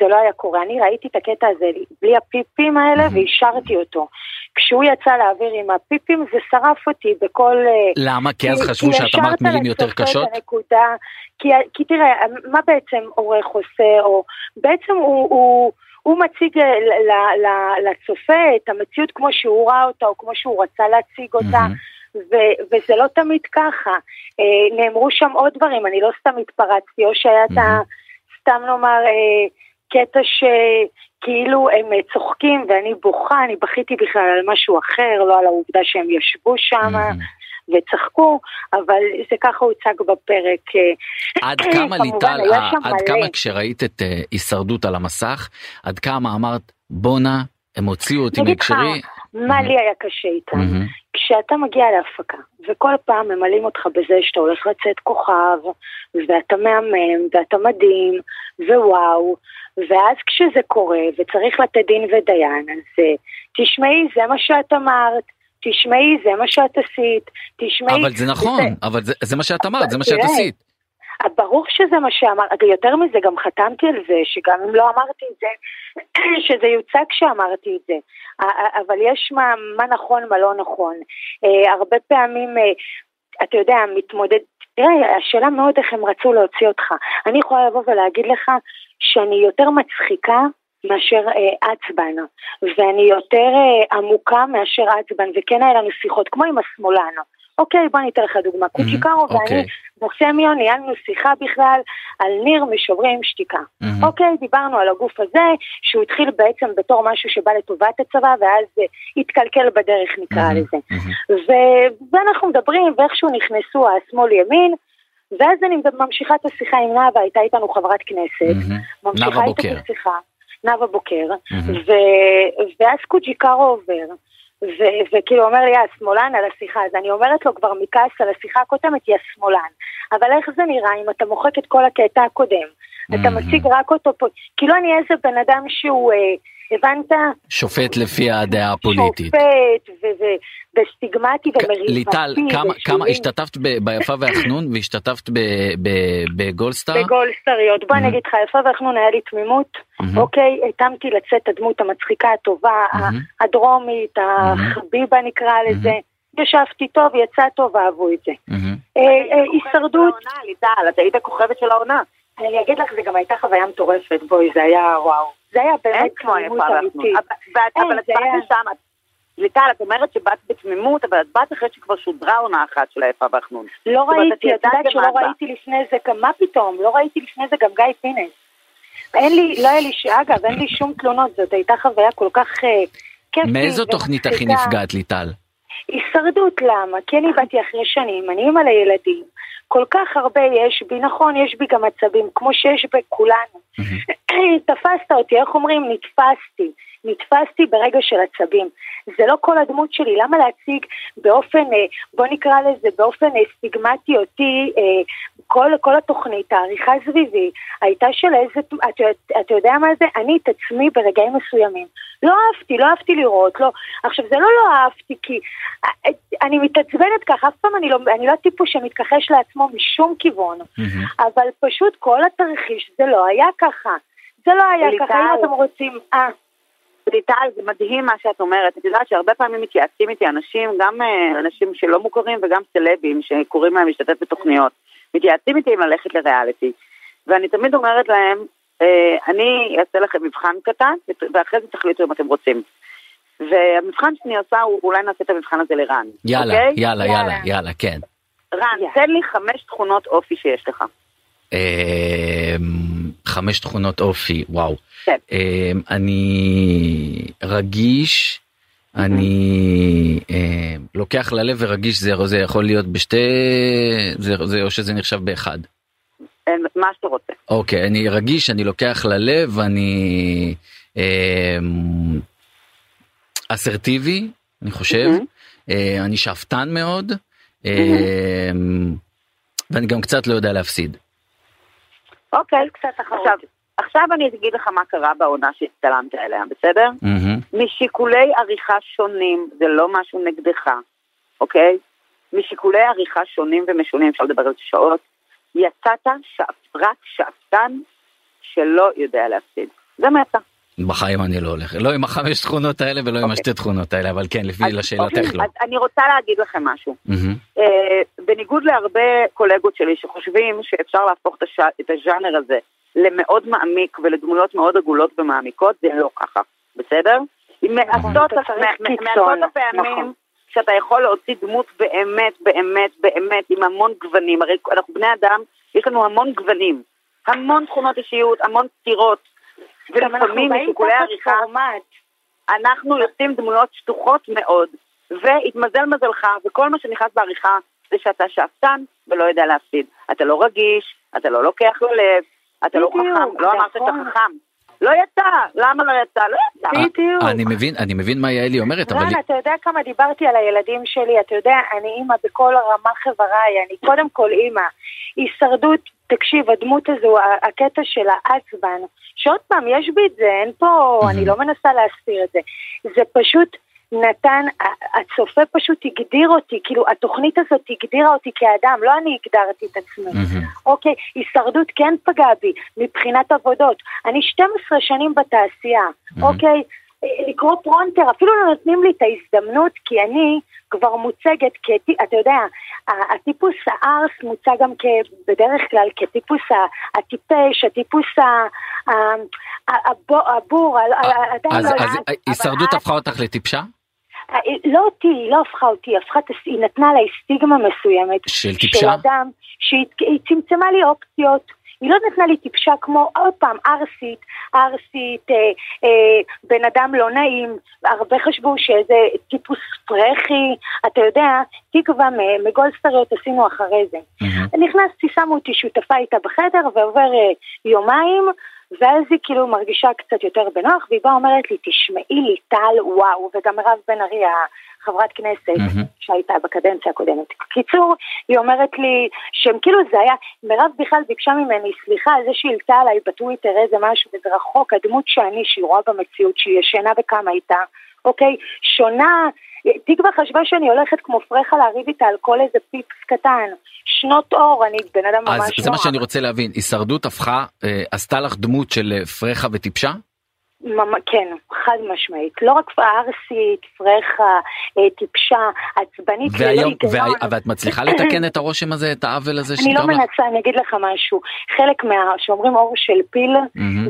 זה לא היה קורה. אני ראיתי את הקטע הזה בלי הפיפים האלה, והשארתי אותו. כשהוא יצא לאוויר עם הפיפים, זה שרף אותי בכל... למה? כי אז חשבו שאת אמרת מילים יותר קשות? כי תראה, מה בעצם עורך עושה, או בעצם הוא, הוא, הוא מציג לצופה את המציאות כמו שהוא ראה אותה, או כמו שהוא רצה להציג אותה, ו- וזה לא תמיד ככה. אה, נאמרו שם עוד דברים, אני לא סתם התפרצתי, או שהייתה סתם נאמר אה, קטע שכאילו הם צוחקים ואני בוכה, אני בכיתי בכלל על משהו אחר, לא על העובדה שהם ישבו שם וצחקו, אבל זה ככה הוצג בפרק. עד כמה ליטל, עד כמה כשראית את הישרדות על המסך, עד כמה אמרת בונה, הם הוציאו אותי מהקשרי? מה לי היה קשה איתם? כשאתה מגיע להפקה, וכל פעם ממלאים אותך בזה שאתה הולך לצאת כוכב, ואתה מהמם, ואתה מדהים, ווואו, ואז כשזה קורה, וצריך לתת דין ודיין, אז תשמעי, זה מה שאת אמרת, תשמעי, זה מה שאת עשית, תשמעי... אבל זה נכון, אבל זה מה שאת אמרת, זה מה שאת עשית. ברור שזה מה שאמרתי, יותר מזה גם חתמתי על זה, שגם אם לא אמרתי את זה, שזה יוצא כשאמרתי את זה, אבל יש מה, מה נכון, מה לא נכון. הרבה פעמים, אתה יודע, מתמודד, תראה, השאלה מאוד איך הם רצו להוציא אותך. אני יכולה לבוא ולהגיד לך שאני יותר מצחיקה, מאשר עצבן, ואני יותר עמוקה מאשר עצבן, וכן היה לנו שיחות, כמו עם השמאלן, אוקיי, בוא ניתן לך דוגמה, קוצ'יקרו ואני, נוסמיון, ניהלנו שיחה בכלל, על ניר משוברים שתיקה, אוקיי, דיברנו על הגוף הזה, שהוא התחיל בעצם בתור משהו שבא לטובת הצבא, ואז התקלקל בדרך נקרא לזה, ואנחנו מדברים, ואיכשהו נכנסו השמאל ימין, ואז אני ממשיכה את השיחה עם נאווה, הייתה איתנו חברת כנסת, ממשיכה את השיחה, נאווה בוקר, mm-hmm. ו... ואז קוג'יקרו עובר, וכאילו אומר לי, יא שמאלן על השיחה, אז אני אומרת לו כבר מכעס על השיחה הקודמת, יא שמאלן. אבל איך זה נראה אם אתה מוחק את כל הקטע הקודם? אתה מציג רק אותו פה, כאילו אני איזה בן אדם שהוא, הבנת? שופט לפי הדעה הפוליטית. שופט וסטיגמטי ומריבתי. ליטל, כמה השתתפת ביפה והחנון והשתתפת בגולסטאר? בגולסטריות, בוא נגיד לך, יפה והחנון היה לי תמימות, אוקיי, התאמתי לצאת הדמות המצחיקה הטובה, הדרומית, החביבה נקרא לזה, ישבתי טוב, יצא טוב, אהבו את זה. הישרדות. ליטל, את היית הכוכבת של העונה. אני אגיד לך, זה גם הייתה חוויה מטורפת, בואי, זה היה וואו. זה היה באמת תמימות אמיתית. אבל את באת שם, ליטל, את אומרת שבאת בתמימות, אבל את באת אחרי שכבר שודרה עונה אחת של היפה והחנון. לא ראיתי, את יודעת שלא ראיתי לפני זה, מה פתאום? לא ראיתי לפני זה גם גיא פינס. אין לי, לא היה לי, אגב, אין לי שום תלונות, זאת הייתה חוויה כל כך כיפית. מאיזו תוכנית הכי נפגעת, ליטל? הישרדות, למה? כי אני באתי אחרי שנים, אני אימא לילדים, כל כך הרבה יש בי, נכון, יש בי גם עצבים, כמו שיש בכולנו. תפסת אותי, איך אומרים? נתפסתי. נתפסתי ברגע של עצבים. זה לא כל הדמות שלי, למה להציג באופן, בוא נקרא לזה, באופן סטיגמטי אותי, כל, כל התוכנית, העריכה סביבי, הייתה של איזה, את, את יודע מה זה? אני את עצמי ברגעים מסוימים. לא אהבתי, לא אהבתי לראות, לא. עכשיו, זה לא לא אהבתי, כי אני מתעצבנת כך, אף פעם אני לא, אני לא טיפו שמתכחש לעצמו משום כיוון, mm-hmm. אבל פשוט כל התרחיש, זה לא היה ככה. זה לא היה ליטל. ככה, אם אתם רוצים, אה. ליטל, זה מדהים מה שאת אומרת. את יודעת שהרבה פעמים מתייעצים איתי אנשים, גם אנשים שלא מוכרים וגם סלבים שקוראים להם להשתתף בתוכניות. מתייעצים איתי עם ללכת לריאליטי. ואני תמיד אומרת להם, אני אעשה לכם מבחן קטן, ואחרי זה תחליטו אם אתם רוצים. והמבחן שאני עושה הוא, אולי נעשה את המבחן הזה לרן. יאללה, אוקיי? יאללה, יאללה, יאללה, יאללה, כן. רן, יאללה. תן לי חמש תכונות אופי שיש לך. אה... חמש תכונות אופי, וואו. כן. אה, אני רגיש, אני אה, לוקח ללב ורגיש, זה, זה יכול להיות בשתי, זה, זה, או שזה נחשב באחד. מה שאתה רוצה. אוקיי, אני רגיש, אני לוקח ללב, אני אה, אסרטיבי, אני חושב, mm-hmm. אה, אני שאפתן מאוד, אה, mm-hmm. ואני גם קצת לא יודע להפסיד. אוקיי, קצת אחרות. עכשיו, עכשיו אני אגיד לך מה קרה בעונה שהצטלמת אליה, בסדר? Mm-hmm. משיקולי עריכה שונים, זה לא משהו נגדך, אוקיי? משיקולי עריכה שונים ומשונים, אפשר לדבר על שעות, יצאת שפ, רק שפתן שלא יודע להפסיד. זה מה יצא. בחיים אני לא הולך, לא עם החמש תכונות האלה ולא okay. עם השתי תכונות האלה, אבל כן, לפי לשאלתך לא. אז אני רוצה להגיד לכם משהו. Mm-hmm. Uh, בניגוד להרבה קולגות שלי שחושבים שאפשר להפוך את, הש... את הז'אנר הזה למאוד מעמיק ולדמויות מאוד עגולות ומעמיקות, זה לא ככה, בסדר? עם מעטות הפעמים שאתה יכול להוציא דמות באמת, באמת, באמת, עם המון גוונים, הרי אנחנו בני אדם, יש לנו המון גוונים, המון תכונות אישיות, המון סתירות, ולפעמים משיקולי עריכה, אנחנו יוצאים דמויות שטוחות מאוד, והתמזל מזלך, וכל מה שנכנס בעריכה, זה שאתה שאפתן ולא יודע להפסיד. אתה לא רגיש, אתה לא לוקח ללב, אתה לא חכם, לא אמרת שאתה חכם. לא יצא, למה לא יצא? לא יצא. בדיוק. אני מבין, אני מבין מה יעלי אומרת, אבל... רן, אתה יודע כמה דיברתי על הילדים שלי, אתה יודע, אני אימא בכל הרמה חבריי, אני קודם כל אימא, הישרדות, תקשיב, הדמות הזו, הקטע של העצבן, שעוד פעם יש בי את זה, אין פה, אני לא מנסה להסתיר את זה, זה פשוט נתן, הצופה פשוט הגדיר אותי, כאילו התוכנית הזאת הגדירה אותי כאדם, לא אני הגדרתי את עצמי. אוקיי, הישרדות כן פגעה בי, מבחינת עבודות, אני שתים עשרה שנים בתעשייה, אוקיי, לקרוא פרונטר, אפילו לא נותנים לי את ההזדמנות, כי אני כבר מוצגת, אתה יודע, הטיפוס הארס מוצג גם בדרך כלל כטיפוס הטיפש, הטיפוס הבור, אז הישרדות הפכה אותך לטיפשה? לא אותי, היא לא הפכה אותי, היא נתנה לה סטיגמה מסוימת. של טיפשה? שהיא צמצמה לי אופציות. היא לא נתנה לי טיפשה כמו, עוד פעם, ארסית, ארסית, אה, אה, בן אדם לא נעים, הרבה חשבו שזה טיפוס פרחי, אתה יודע, תקווה מגולסטריות עשינו אחרי זה. Mm-hmm. נכנסתי, שמו אותי שותפה איתה בחדר, ועובר אה, יומיים, ואז היא כאילו מרגישה קצת יותר בנוח, והיא באה אומרת לי, תשמעי ליטל, וואו, וגם מרב בן אריה, חברת כנסת, mm-hmm. שהייתה בקדנציה הקודמת. קיצור, היא אומרת לי, שהם כאילו זה היה, מרב בכלל ביקשה ממני, סליחה, זה שילתה עליי בטוויטר איזה משהו, וזה רחוק, הדמות שאני, שהיא רואה במציאות, שהיא ישנה בכמה איתה, אוקיי, שונה, תקווה חשבה שאני הולכת כמו פרחה להריב איתה על כל איזה פיפס קטן, שנות אור, אני בן אדם ממש נורא. אז זה מה שאני רוצה להבין, הישרדות הפכה, אה, עשתה לך דמות של פרחה וטיפשה? כן, חד משמעית, לא רק ארסית, פרחה, טיפשה, עצבנית, ואת מצליחה לתקן את הרושם הזה, את העוול הזה? אני לא מנסה, אני אגיד לך משהו, חלק מה שאומרים אור של פיל,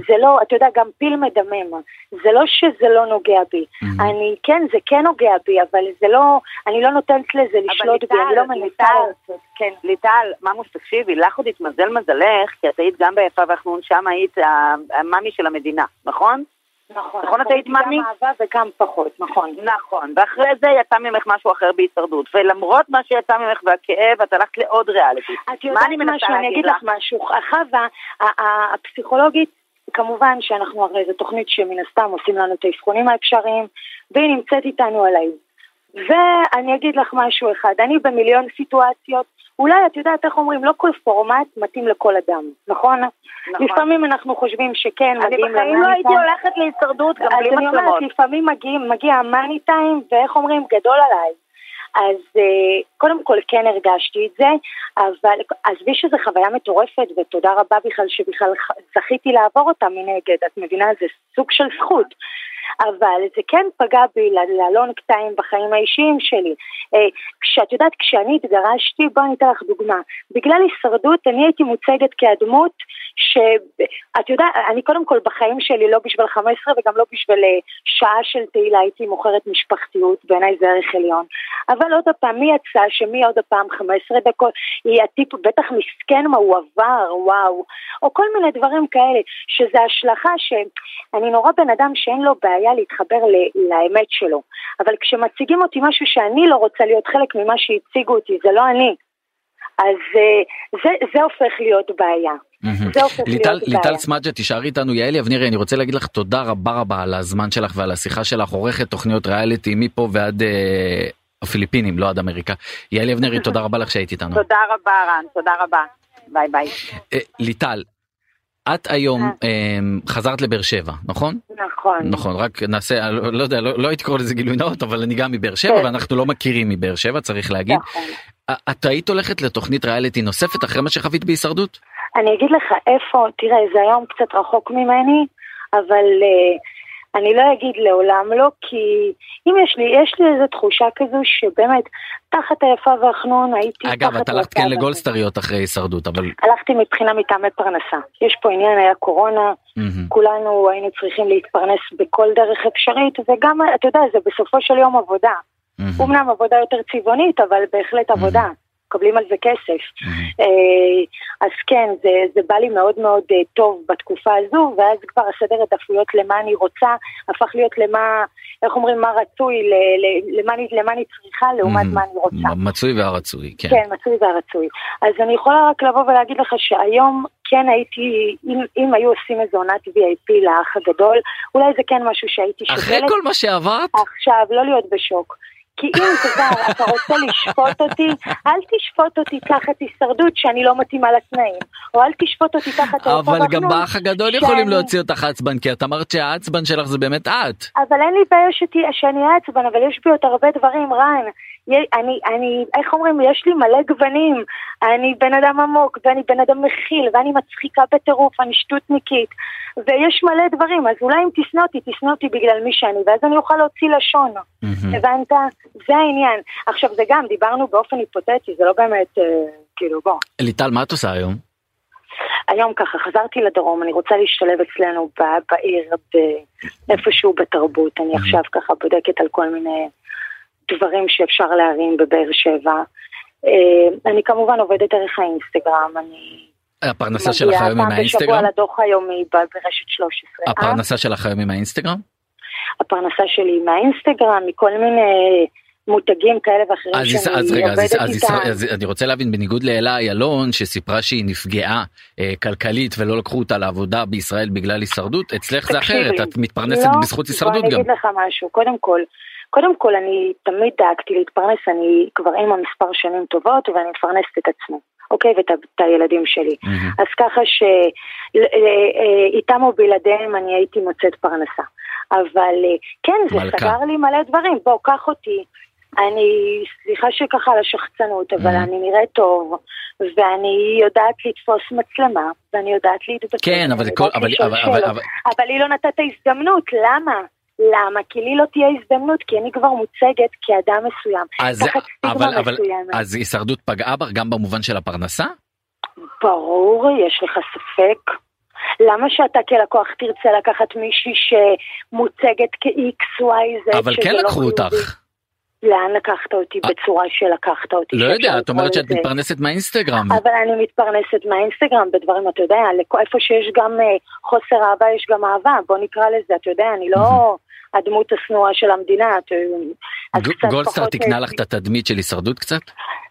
זה לא, אתה יודע, גם פיל מדמם, זה לא שזה לא נוגע בי, אני כן, זה כן נוגע בי, אבל זה לא, אני לא נותנת לזה לשלוט בי, אני לא מנסה לרצות. כן, ליטל, ממוס, תקשיבי, לך עוד התמזל מזלך, כי את היית גם ביפה והחנון, שם היית המאמי של המדינה, נכון? נכון, נכון, אתה היית מאמי? גם אהבה וגם פחות, נכון. נכון, ואחרי זה יצא ממך משהו אחר בהישרדות, ולמרות מה שיצא ממך והכאב, את הלכת לעוד ריאליטי. את יודעת משהו, אני אגיד לך משהו, החווה הפסיכולוגית, כמובן שאנחנו הרי זו תוכנית שמן הסתם עושים לנו את ההבחונים האפשריים, והיא נמצאת איתנו עליי. ואני אגיד לך משהו אחד, אני במיליון סיטואציות, אולי את יודעת איך אומרים, לא כל פורמט מתאים לכל אדם, נכון? נכון. לפעמים אנחנו חושבים שכן, אני בחיים לא הייתי הולכת להישרדות, גם בלי מצלמות. אז אני אומרת, לפעמים מגיעים, מגיע המאני טיים, ואיך אומרים, גדול עליי. אז קודם כל כן הרגשתי את זה, אבל עזבי שזו חוויה מטורפת, ותודה רבה בכלל שבכלל זכיתי לעבור אותה מנגד, את מבינה, זה סוג של זכות. אבל זה כן פגע בי ללון קטעים בחיים האישיים שלי. כשאת יודעת, כשאני התגרשתי, בוא אני אתן לך דוגמה. בגלל הישרדות, אני הייתי מוצגת כהדמות, שאת יודעת, אני קודם כל בחיים שלי לא בשביל חמש עשרה, וגם לא בשביל שעה של תהילה, הייתי מוכרת משפחתיות, בעיניי זה ערך עליון. אבל עוד הפעם, מי יצא, שמי עוד הפעם חמש עשרה דקות, היא הטיפ, בטח מסכן מה הוא עבר, וואו, או כל מיני דברים כאלה, שזה השלכה שאני נורא בן אדם שאין לו בעיה, היה להתחבר לאמת שלו, אבל כשמציגים אותי משהו שאני לא רוצה להיות חלק ממה שהציגו אותי, זה לא אני, אז זה, זה הופך להיות בעיה. ליטל סמדג'ה, תישארי איתנו. יעל אבינרי, אני רוצה להגיד לך תודה רבה רבה על הזמן שלך ועל השיחה שלך, עורכת תוכניות ריאליטי מפה ועד הפיליפינים, לא עד אמריקה. יעל אבינרי, תודה רבה לך שהיית איתנו. תודה רבה רן, תודה רבה, ביי ביי. ליטל, את היום חזרת לבאר שבע, נכון? נכון. נכון, רק נעשה, לא יודע, לא הייתי קורא לזה גילוי נאות, אבל אני גם מבאר שבע, ואנחנו לא מכירים מבאר שבע, צריך להגיד. את היית הולכת לתוכנית ריאליטי נוספת אחרי מה שחווית בהישרדות? אני אגיד לך איפה, תראה, זה היום קצת רחוק ממני, אבל אני לא אגיד לעולם לא, כי אם יש לי, יש לי איזו תחושה כזו שבאמת תחת היפה והחנון הייתי... אגב, אתה הלכת כן לגולסטריות אחרי הישרדות, אבל... הלכתי מבחינה מטעמי פרנסה. יש פה עניין, היה קורונה, mm-hmm. כולנו היינו צריכים להתפרנס בכל דרך אפשרית, וגם, אתה יודע, זה בסופו של יום עבודה. Mm-hmm. אומנם עבודה יותר צבעונית, אבל בהחלט עבודה. Mm-hmm. מקבלים על זה כסף. Mm-hmm. אז כן, זה, זה בא לי מאוד מאוד טוב בתקופה הזו, ואז כבר הסדר עדיפויות למה אני רוצה, הפך להיות למה... איך אומרים, מה רצוי, למה אני צריכה, לעומת מה אני רוצה. מצוי והרצוי, כן. כן, מצוי והרצוי. אז אני יכולה רק לבוא ולהגיד לך שהיום, כן הייתי, אם היו עושים איזו עונת וי איי פי לאח הגדול, אולי זה כן משהו שהייתי שוקלת. אחרי כל מה שעברת? עכשיו, לא להיות בשוק. כי אם כבר אתה רוצה לשפוט אותי, אל תשפוט אותי תחת הישרדות שאני לא מתאימה לתנאים, או אל תשפוט אותי תחת... אבל גם באח הגדול יכולים להוציא אותך עצבן, כי את אמרת שהעצבן שלך זה באמת את. אבל אין לי בעיה שאני עצבן, אבל יש בי עוד הרבה דברים, רן. אני, אני, איך אומרים, יש לי מלא גוונים, אני בן אדם עמוק, ואני בן אדם מכיל, ואני מצחיקה בטירוף, אני שטותניקית, ויש מלא דברים, אז אולי אם תסנא אותי, תסנא אותי בגלל מי שאני, ואז אני אוכל להוציא לשון, mm-hmm. הבנת? זה העניין. עכשיו זה גם, דיברנו באופן היפותטי, זה לא באמת, אה, כאילו בוא. ליטל, מה את עושה היום? היום ככה, חזרתי לדרום, אני רוצה להשתלב אצלנו בעיר, איפשהו בתרבות, אני mm-hmm. עכשיו ככה בודקת על כל מיני... דברים שאפשר להרים בבאר שבע. אני כמובן עובדת דרך האינסטגרם, אני... הפרנסה שלך היום עם האינסטגרם? בשבוע לדוח היומי ברשת שלוש עשרה. הפרנסה שלך היום עם האינסטגרם? הפרנסה שלי עם האינסטגרם, מכל מיני מותגים כאלה ואחרים אז שאני אז רגע, עובדת אז איתם. אז, אז אני רוצה להבין, בניגוד לאלה איילון, שסיפרה שהיא נפגעה אה, כלכלית ולא לקחו אותה לעבודה בישראל בגלל הישרדות, אצלך זה אחרת, לי. את מתפרנסת לא, בזכות הישרדות גם. אני אגיד לך משהו, קודם כל, קודם כל אני תמיד דאגתי להתפרנס, אני כבר אימא מספר שנים טובות ואני מפרנסת את עצמי. אוקיי, ואת הילדים שלי. Mm-hmm. אז ככה שאיתם או בלעדיהם אני הייתי מוצאת פרנסה. אבל כן, זה מלכה. סגר לי מלא דברים. בוא, קח אותי. אני, סליחה שככה על השחצנות, אבל mm-hmm. אני נראה טוב, ואני יודעת לתפוס מצלמה, ואני יודעת להתבטא. כן, אבל זה כל... אבל, אבל, אבל, אבל... אבל היא לא נתת הזדמנות, למה? למה? כי לי לא תהיה הזדמנות, כי אני כבר מוצגת כאדם מסוים. אז, אבל, אבל, אז הישרדות פגעה בר גם במובן של הפרנסה? ברור, יש לך ספק. למה שאתה כלקוח תרצה לקחת מישהי שמוצגת כ-X, Y, Z? אבל כן לקחו אותך. לאן לקחת אותי בצורה שלקחת אותי? לא יודע, את אומרת שאת מתפרנסת מהאינסטגרם. אבל אני מתפרנסת מהאינסטגרם בדברים, אתה יודע, איפה שיש גם חוסר אהבה, יש גם אהבה. בוא נקרא לזה, אתה יודע, אני לא... הדמות הסנועה של המדינה. גולדסטאר תקנה לך את התדמית של הישרדות קצת?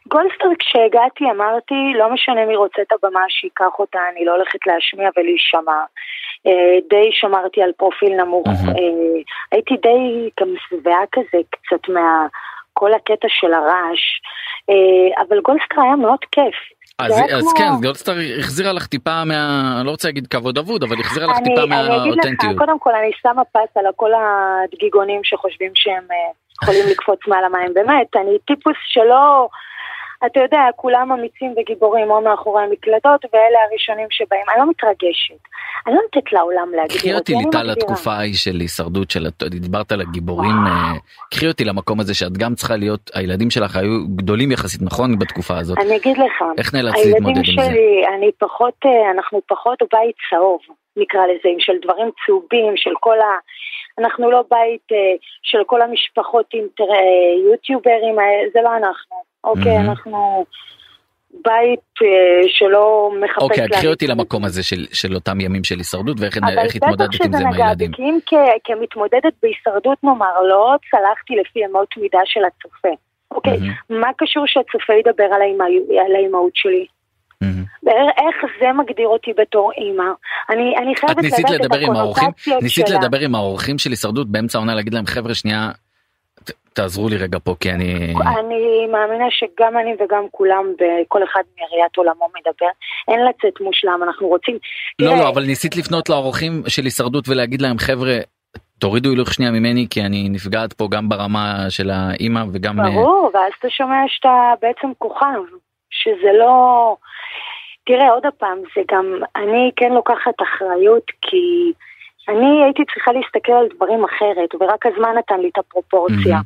גולדסטאר כשהגעתי אמרתי, לא משנה מי רוצה את הבמה שיקח אותה, אני לא הולכת להשמיע ולהישמע. די שמרתי על פרופיל נמוך. הייתי די כמסוועה כזה, קצת מה... כל הקטע של הרעש. אבל גולדסטאר היה מאוד כיף. אז כן, גולדסטאר החזירה לך טיפה מה... אני לא רוצה להגיד כבוד עבוד, אבל החזירה לך טיפה מהאותנטיות. קודם כל, אני שמה פס על כל הדגיגונים שחושבים שהם יכולים לקפוץ מעל המים. באמת, אני טיפוס שלא... אתה יודע, כולם אמיצים וגיבורים או מאחורי המקלדות, ואלה הראשונים שבהם. אני לא מתרגשת. אני לא נתת לעולם להגדיר. קחי אותי ליטל לתקופה ההיא של הישרדות, דיברת על הגיבורים, קחי אותי למקום הזה שאת גם צריכה להיות, הילדים שלך היו גדולים יחסית, נכון, בתקופה הזאת? אני אגיד לך, הילדים שלי, אני פחות, אנחנו פחות בית צהוב, נקרא לזה, של דברים צהובים, של כל ה... אנחנו לא בית של כל המשפחות עם יוטיוברים, זה לא אנחנו. אוקיי, אנחנו בית שלא מחפש... אוקיי, קחי אותי למקום הזה של אותם ימים של הישרדות, ואיך התמודדת עם זה עם הילדים. כי אם כמתמודדת בהישרדות, נאמר, לא צלחתי לפי אמות מידה של הצופה. אוקיי, מה קשור שהצופה ידבר על האימהות שלי? איך זה מגדיר אותי בתור אימא? אני חייבת לדעת את הקונוטציות שלה. ניסית לדבר עם האורחים של הישרדות באמצע העונה, להגיד להם, חבר'ה, שנייה... תעזרו לי רגע פה, כי אני... אני מאמינה שגם אני וגם כולם, כל אחד מעיריית עולמו מדבר, אין לצאת מושלם, אנחנו רוצים... לא, לא, אבל ניסית לפנות לאורחים של הישרדות ולהגיד להם, חבר'ה, תורידו הילוך שנייה ממני, כי אני נפגעת פה גם ברמה של האמא וגם... ברור, ואז אתה שומע שאתה בעצם כוכב, שזה לא... תראה, עוד הפעם, זה גם... אני כן לוקחת אחריות, כי... אני הייתי צריכה להסתכל על דברים אחרת, ורק הזמן נתן לי את הפרופורציה.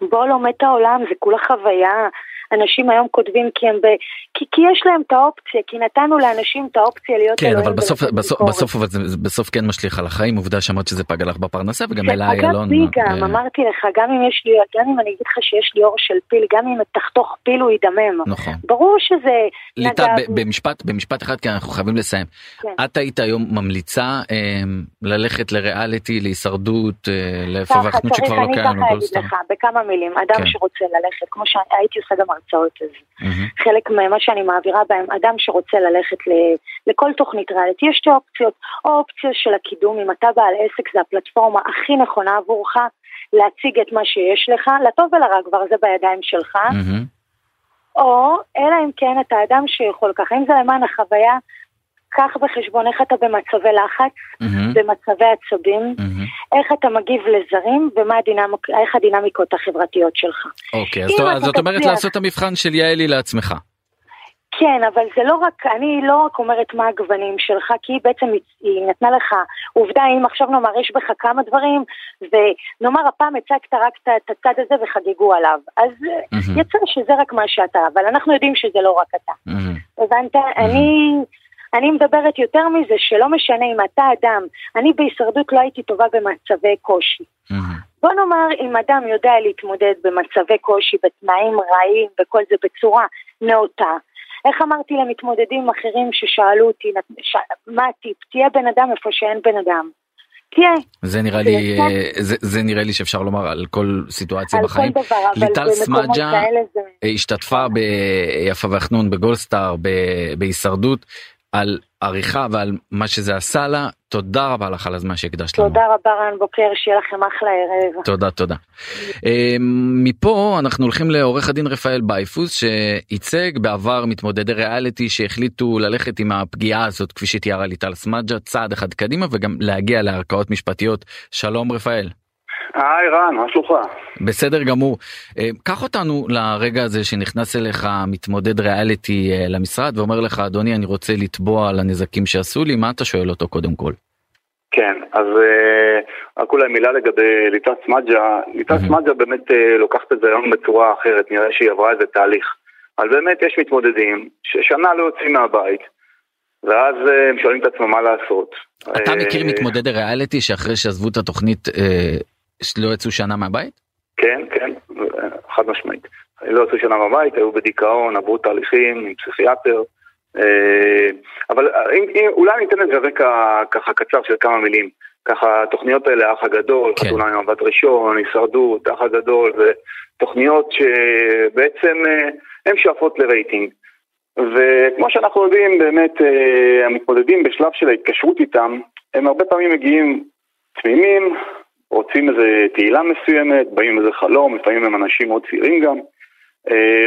בוא לומד את העולם, זה כולה חוויה. אנשים היום כותבים כי הם ב... כי, כי יש להם את האופציה, כי נתנו לאנשים את האופציה להיות אלוהים. כן, אבל בסוף, בסוף, בסוף, בסוף כן משליך על החיים, עובדה שאמרת שזה פגע לך בפרנסה, וגם אלה איילון. גם, אמרתי לך, גם אם יש לי, גם אם אני אגיד לך שיש לי אור של פיל, גם אם תחתוך פיל הוא ידמם. נכון. ברור שזה... ליטל, במשפט, במשפט אחד, כי אנחנו חייבים לסיים. את היית היום ממליצה ללכת לריאליטי, להישרדות, לפרחנות שכבר לא קיים. בכמה מילים, אדם שרוצה ללכת, כמו שהייתי עושה גם הרצאות, אז mm-hmm. חלק ממה שאני מעבירה בהם, אדם שרוצה ללכת ל, לכל תוכנית ריאלית, יש שתי אופציות, או אופציה של הקידום, אם אתה בעל עסק, זה הפלטפורמה הכי נכונה עבורך, להציג את מה שיש לך, לטוב ולרע כבר זה בידיים שלך, mm-hmm. או, אלא אם כן, אתה אדם שיכול ככה, אם זה למען החוויה, כך בחשבון איך אתה במצבי לחץ, mm-hmm. במצבי עצבים, mm-hmm. איך אתה מגיב לזרים, ומה הדינמיק, איך הדינמיקות החברתיות שלך. אוקיי, okay, אז זאת אומרת תצליח... לעשות את המבחן של יעלי לעצמך. כן, אבל זה לא רק, אני לא רק אומרת מה הגוונים שלך, כי בעצם היא נתנה לך עובדה, אם עכשיו נאמר יש בך כמה דברים, ונאמר הפעם הצגת רק את הצד הזה וחגגו עליו. אז mm-hmm. יצא שזה רק מה שאתה, אבל אנחנו יודעים שזה לא רק אתה. Mm-hmm. הבנת? Mm-hmm. אני... אני מדברת יותר מזה שלא משנה אם אתה אדם, אני בהישרדות לא הייתי טובה במצבי קושי. בוא נאמר, אם אדם יודע להתמודד במצבי קושי, בתנאים רעים, בכל זה בצורה נאותה. איך אמרתי למתמודדים אחרים ששאלו אותי, מה הטיפ? תהיה בן אדם איפה שאין בן אדם. תהיה. זה נראה לי, זה, זה נראה לי שאפשר לומר על כל סיטואציה על בחיים. כל דבר, ליטל סמדג'ה זה... השתתפה ביפה וחנון בגולדסטאר, בהישרדות, על עריכה ועל מה שזה עשה לה. תודה רבה לך על הזמן שהקדשת לנו. תודה רבה רן בוקר, שיהיה לכם אחלה ערב. תודה, תודה. מפה אנחנו הולכים לעורך הדין רפאל בייפוס, שייצג בעבר מתמודדי ריאליטי שהחליטו ללכת עם הפגיעה הזאת, כפי שתיארה ליטל סמדג'ה, צעד אחד קדימה, וגם להגיע לערכאות משפטיות. שלום רפאל. היי רן, מה שלוחה? בסדר גמור. קח אותנו לרגע הזה שנכנס אליך מתמודד ריאליטי למשרד ואומר לך, אדוני, אני רוצה לתבוע על הנזקים שעשו לי, מה אתה שואל אותו קודם כל? כן, אז רק אולי מילה לגבי ליטל סמדג'ה. ליטל סמדג'ה באמת לוקחת את זה היום בצורה אחרת, נראה שהיא עברה איזה תהליך. אבל באמת יש מתמודדים ששנה לא יוצאים מהבית, ואז הם שואלים את עצמם מה לעשות. אתה מכיר מתמודד ריאליטי שאחרי שעזבו את התוכנית... לא יצאו שנה מהבית? כן, כן, חד משמעית. לא יצאו שנה מהבית, היו בדיכאון, עברו תהליכים עם פסיכיאטר. אבל אולי אני אתן את זה רקע ככה קצר של כמה מילים. ככה התוכניות האלה, האח הגדול, חתונה עם הבת ראשון, הישרדות, האח הגדול, זה תוכניות שבעצם הן שואפות לרייטינג. וכמו שאנחנו יודעים, באמת המתמודדים בשלב של ההתקשרות איתם, הם הרבה פעמים מגיעים תמימים, רוצים איזו תהילה מסוימת, באים איזה חלום, לפעמים הם אנשים מאוד צעירים גם.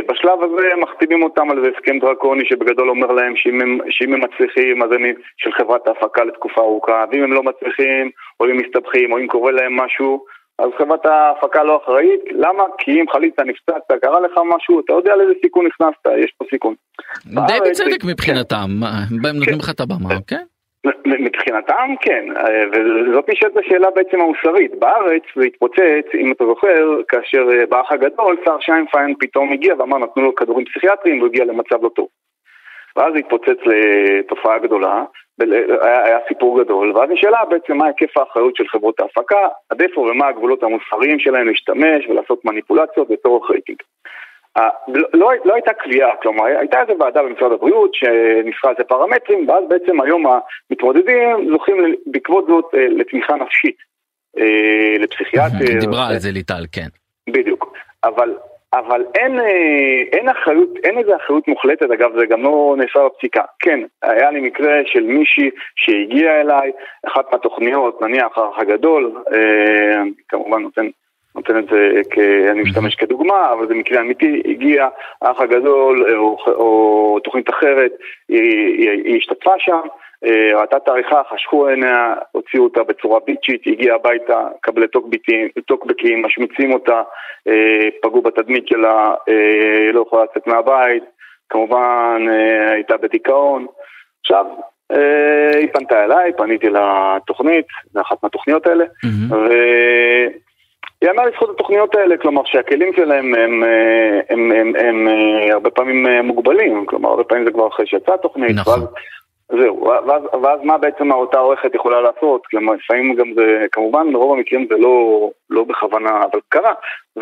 בשלב הזה מחתימים אותם על איזה הסכם דרקוני, שבגדול אומר להם שאם הם, שאם הם מצליחים, אז הם של חברת ההפקה לתקופה ארוכה, ואם הם לא מצליחים, או אם מסתבכים, או אם קורה להם משהו, אז חברת ההפקה לא אחראית. למה? כי אם חליטה נפצעת, קרה לך משהו, אתה יודע לאיזה סיכון נכנסת, יש פה סיכון. די בצדק מבחינתם, בהם נותנים לך את הבמה, אוקיי? מבחינתם כן, וזאת נשאלת השאלה בעצם המוסרית. בארץ זה התפוצץ, אם אתה זוכר, כאשר באח הגדול שר שיינפיין פתאום הגיע ואמר נתנו לו כדורים פסיכיאטריים והגיע למצב לא טוב, ואז התפוצץ לתופעה גדולה, היה, היה סיפור גדול, ואז נשאלה בעצם מה היקף האחריות של חברות ההפקה, עד איפה ומה הגבולות המוסריים שלהם להשתמש ולעשות מניפולציות לצורך רייטינג. לא, לא הייתה קביעה, כלומר, הייתה איזו ועדה במשרד הבריאות שניסחה איזה פרמטרים, ואז בעצם היום המתמודדים זוכים בעקבות זאת לתמיכה נפשית, לפסיכיאטר. דיברה על זה ליטל, כן. בדיוק, אבל, אבל אין, אין אחריות, אין איזה אחריות מוחלטת, אגב, זה גם לא נעשה בפסיקה. כן, היה לי מקרה של מישהי שהגיע אליי, אחת מהתוכניות, נניח, האח הגדול, כמובן נותן... נותן את זה, אני משתמש כדוגמה, אבל זה מקרה אמיתי, הגיע האח הגדול, או, או תוכנית אחרת, היא, היא, היא השתתפה שם, ראתה תאריכה, חשכו עיניה, הוציאו אותה בצורה ביצ'ית, הגיעה הביתה, קבלה טוקבקים, משמיצים אותה, פגעו בתדמית שלה, לא יכולה לצאת מהבית, כמובן הייתה בדיכאון. עכשיו, היא פנתה אליי, פניתי לתוכנית, זה אחת מהתוכניות האלה, ו... היא אמרה לזכות התוכניות האלה, כלומר שהכלים שלהם הם, הם, הם, הם, הם הרבה פעמים מוגבלים, כלומר הרבה פעמים זה כבר אחרי שיצאה תוכנית, נכון. ואז, זהו, ואז, ואז מה בעצם אותה עורכת יכולה לעשות, כלומר לפעמים גם זה, כמובן ברוב המקרים זה לא, לא בכוונה, אבל קרה, ו,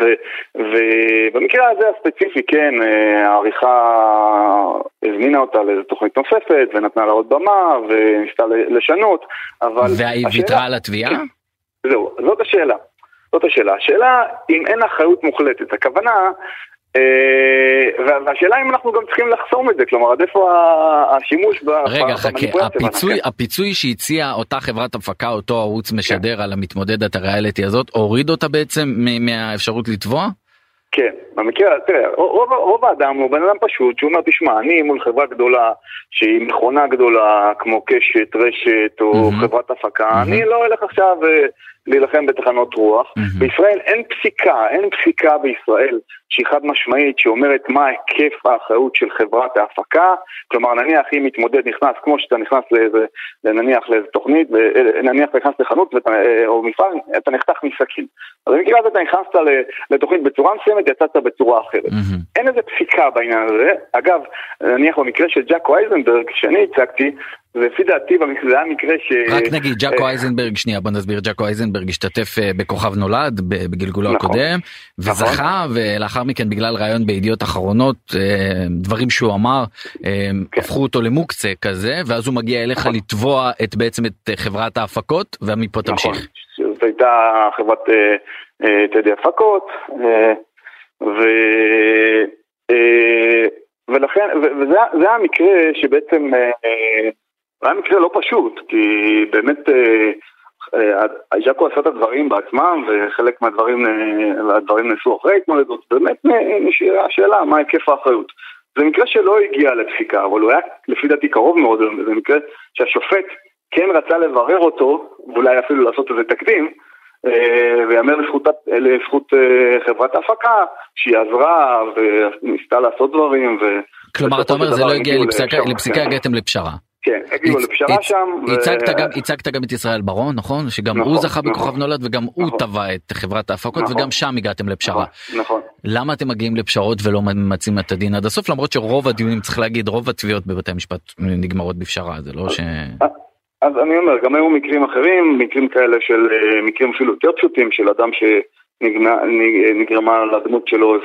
ובמקרה הזה הספציפי כן, העריכה הזמינה אותה לאיזו תוכנית נוספת, ונתנה לה עוד במה, וניסתה לשנות, אבל... והיא ויתרה על התביעה? זהו, זאת השאלה. זאת השאלה. השאלה אם אין אחריות מוחלטת. הכוונה, אה, והשאלה אם אנחנו גם צריכים לחסום את זה, כלומר, עד איפה השימוש ב... רגע, חכה, הפיצוי, הפיצוי שהציעה אותה חברת הפקה, אותו ערוץ משדר על המתמודדת הריאליטי הזאת, הוריד אותה בעצם מהאפשרות לתבוע? כן, במקרה, תראה, רוב, רוב האדם הוא בן אדם פשוט, שהוא אומר, תשמע, אני מול חברה גדולה, שהיא מכונה גדולה, כמו קשת, רשת, או mm-hmm. חברת הפקה, mm-hmm. אני לא אלך עכשיו להילחם בתחנות רוח, mm-hmm. בישראל אין פסיקה, אין פסיקה בישראל, שהיא חד משמעית, שאומרת מה היקף האחריות של חברת ההפקה, כלומר, נניח, אם מתמודד נכנס, כמו שאתה נכנס לאיזה, נניח לאיזה תוכנית, נניח נכנס לחנות, ואתה, או מפעל, אתה נחתך מסכין. אז במקרה הזה אתה נכנסת לתוכנית בצורה מסוימת, יצאת בצורה אחרת. Mm-hmm. אין איזה פסיקה בעניין הזה. אגב, נניח במקרה של ג'קו אייזנברג, שאני הצגתי, ולפי דעתי במקרה, זה היה מקרה ש... רק נגיד, ג'קו אייזנברג, שנייה, בוא נסביר, ג'קו אייזנברג השתתף בכוכב נולד, בגלגולו הקודם, וזכה, ולאחר לאחר מכן בגלל רעיון בידיעות אחרונות, דברים שהוא אמר, הפכו אותו למוקצה כזה, ואז הוא מגיע אליך לתבוע את בעצם את חברת ההפקות, ומפה תמשיך. זאת הייתה חברת תדי הפקות, ולכן, וזה המקרה שבעצם, זה המקרה לא פשוט, כי באמת ז'קו עשה את הדברים בעצמם, וחלק מהדברים הדברים נעשו אחרי התמודדות, באמת נשאירה השאלה, מה היקף האחריות? זה מקרה שלא הגיע לדפיקה, אבל הוא היה לפי דעתי קרוב מאוד, זה מקרה שהשופט כן רצה לברר אותו, ואולי אפילו לעשות איזה תקדים, ויאמר לזכות חברת ההפקה, שהיא עזרה וניסתה לעשות דברים. כלומר, אתה אומר, זה לא הגיע לפסיקה, הגעתם לפשרה. כן, הגיעו לפשרה שם. הצגת גם את ישראל ברון, נכון? שגם הוא זכה בכוכב נולד, וגם הוא טבע את חברת ההפקות, וגם שם הגעתם לפשרה. נכון. למה אתם מגיעים לפשרות ולא ממצים את הדין עד הסוף? למרות שרוב הדיונים, צריך להגיד, רוב התביעות בבתי המשפט נגמרות בפשרה, זה לא ש... אז אני אומר, גם היו מקרים אחרים, מקרים כאלה של, מקרים אפילו יותר פשוטים, של אדם שנגרמה לדמות שלו,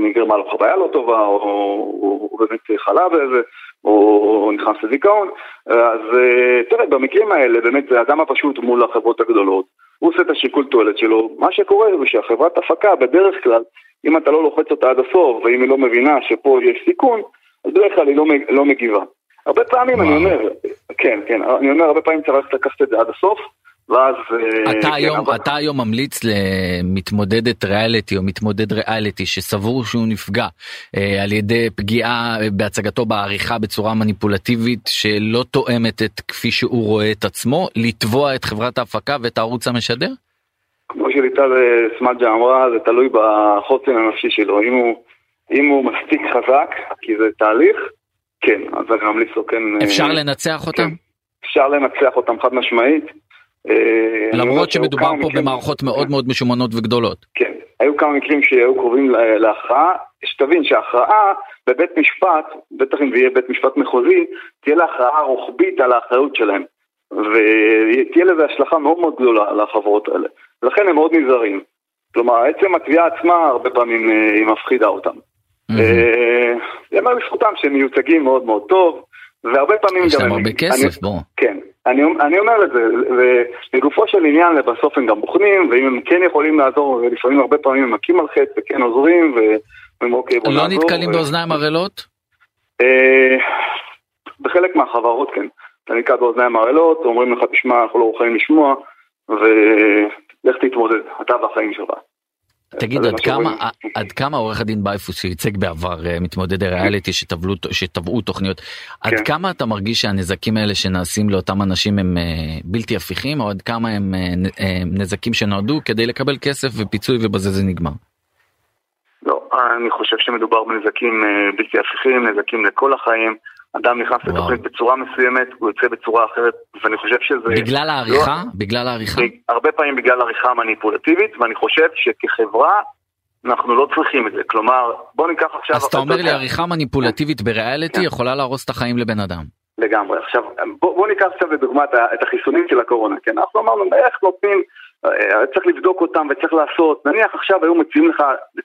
נגרמה לו חוויה לא טובה, או באמת חלה באיזה, או נכנס לזיכאון. אז תראה, במקרים האלה, באמת זה האדם הפשוט מול החברות הגדולות, הוא עושה את השיקול תועלת שלו. מה שקורה זה שהחברת הפקה, בדרך כלל, אם אתה לא לוחץ אותה עד הסוף, ואם היא לא מבינה שפה יש סיכון, אז בדרך כלל היא לא מגיבה. הרבה פעמים אני אומר, כן, כן, אני אומר, הרבה פעמים צריך לקחת את זה עד הסוף, ואז... אתה, כן, היום, אבל... אתה היום ממליץ למתמודדת ריאליטי או מתמודד ריאליטי שסבור שהוא נפגע אה, על ידי פגיעה בהצגתו בעריכה בצורה מניפולטיבית שלא תואמת את כפי שהוא רואה את עצמו, לתבוע את חברת ההפקה ואת הערוץ המשדר? כמו שליטל סמדג'ה אמרה, זה תלוי בחוסן הנפשי שלו. אם הוא, אם הוא מספיק חזק, כי זה תהליך, כן, אז זה גם ליסו, כן... אפשר לנצח אותם? כן, אפשר לנצח אותם חד משמעית. למרות שמדובר פה במערכות מאוד מאוד משומנות וגדולות. כן, היו כמה מקרים שהיו קרובים להכרעה, שתבין שההכרעה בבית משפט, בטח אם זה יהיה בית משפט מחוזי, תהיה לה הכרעה רוחבית על האחריות שלהם, ותהיה לזה השלכה מאוד מאוד גדולה לחברות האלה, לכן הם מאוד נזהרים. כלומר, עצם התביעה עצמה הרבה פעמים היא מפחידה אותם. זה אומר בזכותם שהם מיוצגים מאוד מאוד טוב, והרבה פעמים גם... יש להם הרבה כסף, בואו. כן. אני, אני אומר את זה, ולגופו של עניין לבסוף הם גם בוחנים, ואם הם כן יכולים לעזור, ולפעמים הרבה פעמים הם מקים על חץ וכן עוזרים, והם אוקיי בוא לעזור. לא נתקלים ו... באוזניים הרעלות? אה, בחלק מהחברות כן. אתה נתקל באוזניים הרעלות, אומרים לך, תשמע, אנחנו לא רוצים לשמוע, ולך תתמודד, אתה והחיים שלך. תגיד, עד כמה, עד כמה עורך הדין בייפוס שייצג בעבר מתמודד ריאליטי שטבעו תוכניות, עד כמה אתה מרגיש שהנזקים האלה שנעשים לאותם אנשים הם בלתי הפיכים, או עד כמה הם נזקים שנועדו כדי לקבל כסף ופיצוי ובזה זה נגמר? לא, אני חושב שמדובר בנזקים בלתי הפיכים, נזקים לכל החיים. אדם נכנס לתוכנית בצורה מסוימת, הוא יוצא בצורה אחרת, ואני חושב שזה... בגלל העריכה? לא... בגלל העריכה? הרבה פעמים בגלל העריכה המניפולטיבית, ואני חושב שכחברה אנחנו לא צריכים את זה. כלומר, בוא ניקח עכשיו... אז אתה אומר לי, העריכה מניפולטיבית בריאליטי יכולה להרוס את החיים לבן אדם. לגמרי. עכשיו, בוא, בוא ניקח עכשיו לדוגמה את החיסונים של הקורונה. כן? אנחנו אמרנו, איך נותנים... צריך לבדוק אותם וצריך לעשות, נניח עכשיו היו מציעים לך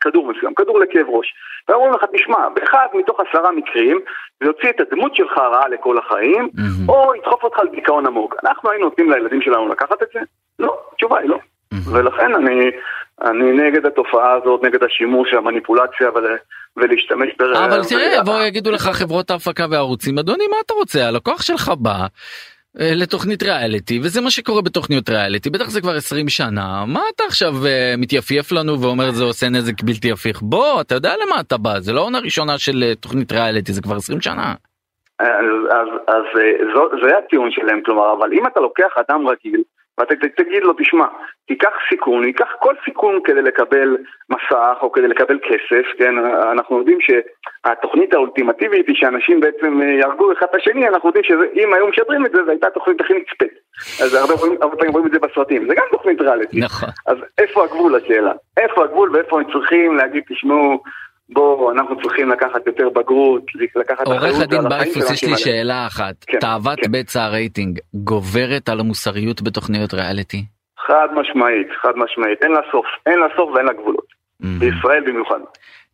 כדור מסוים, כדור לכאב ראש, ואומרים לך, תשמע, באחד מתוך עשרה מקרים זה יוציא את הדמות שלך רעה לכל החיים, mm-hmm. או ידחוף אותך לדיכאון עמוק. אנחנו היינו נותנים לילדים שלנו לקחת את זה? לא, תשובה היא לא. Mm-hmm. ולכן אני, אני נגד התופעה הזאת, נגד השימוש, המניפולציה ול, ולהשתמש ברע. אבל תראה, ו... בואו יגידו לך חברות ההפקה והערוצים, אדוני, מה אתה רוצה? הלקוח שלך בא לתוכנית ריאליטי, וזה מה שקורה בתוכניות ריאליטי, בטח זה כבר עשרים שנה, מה אתה עכשיו מתייפייף לנו ואומר זה עושה נזק בלתי הפיך? בוא, אתה יודע למה אתה בא, זה לא עונה ראשונה של תוכנית ריאליטי, זה כבר עשרים שנה. אז זה הטיעון שלהם, כלומר, אבל אם אתה לוקח אדם רגיל, ואתה תגיד לו, תשמע, תיקח סיכון, תיקח כל סיכון כדי לקבל מסך, או כדי לקבל כסף, כן, אנחנו יודעים שהתוכנית האולטימטיבית היא שאנשים בעצם ירגו אחד השני, אנחנו יודעים שאם היום משדרים את זה, זו הייתה תוכנית הכי נצפית, אז הרבה פעמים רואים את זה בסרטים, זה גם תוכנית ריאליטי, נכון. אז איפה הגבול השאלה? איפה הגבול ואיפה הם צריכים להגיד, תשמעו, בואו, אנחנו צריכים לקחת יותר בגרות, לקחת... עורך הדין בייפוס, יש לי שאלה אחת. תאוות בצע הרייטינג גוברת על המוסריות בתוכניות ריאליטי? חד משמעית, חד משמעית. אין לה סוף, אין לה סוף ואין לה גבולות. בישראל במיוחד.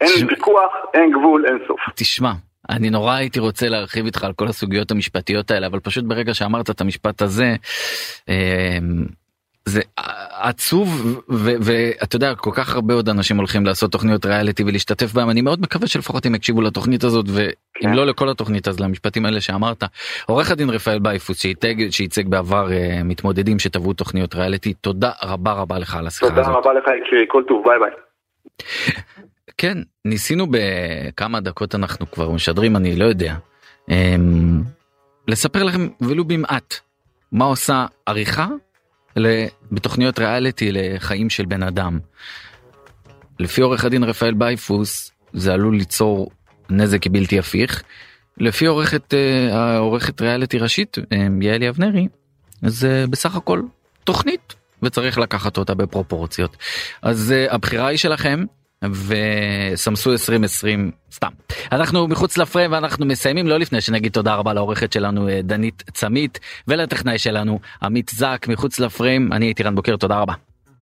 אין פיקוח, אין גבול, אין סוף. תשמע, אני נורא הייתי רוצה להרחיב איתך על כל הסוגיות המשפטיות האלה, אבל פשוט ברגע שאמרת את המשפט הזה, זה עצוב, ואתה יודע, כל כך הרבה עוד אנשים הולכים לעשות תוכניות ריאליטי ולהשתתף בהם, אני מאוד מקווה שלפחות הם יקשיבו לתוכנית הזאת, ואם לא לכל התוכנית, אז למשפטים האלה שאמרת. עורך הדין רפאל בייפוס, שייצג בעבר מתמודדים שטבעו תוכניות ריאליטי, תודה רבה רבה לך על השיחה הזאת. תודה רבה לך, כל טוב, ביי ביי. כן, ניסינו בכמה דקות אנחנו כבר משדרים, אני לא יודע, לספר לכם ולו במעט מה עושה עריכה בתוכניות ריאליטי לחיים של בן אדם. לפי עורך הדין רפאל בייפוס זה עלול ליצור נזק בלתי הפיך. לפי עורכת, עורכת ריאליטי ראשית יעל אבינרי, זה בסך הכל תוכנית וצריך לקחת אותה בפרופורציות. אז הבחירה היא שלכם, וסמסו עשרים עשרים סתם. אנחנו מחוץ לפריים ואנחנו מסיימים, לא לפני שנגיד תודה רבה לעורכת שלנו דנית צמית ולטכנאי שלנו עמית זק. מחוץ לפריים, אני הייתי רן בוקר, תודה רבה.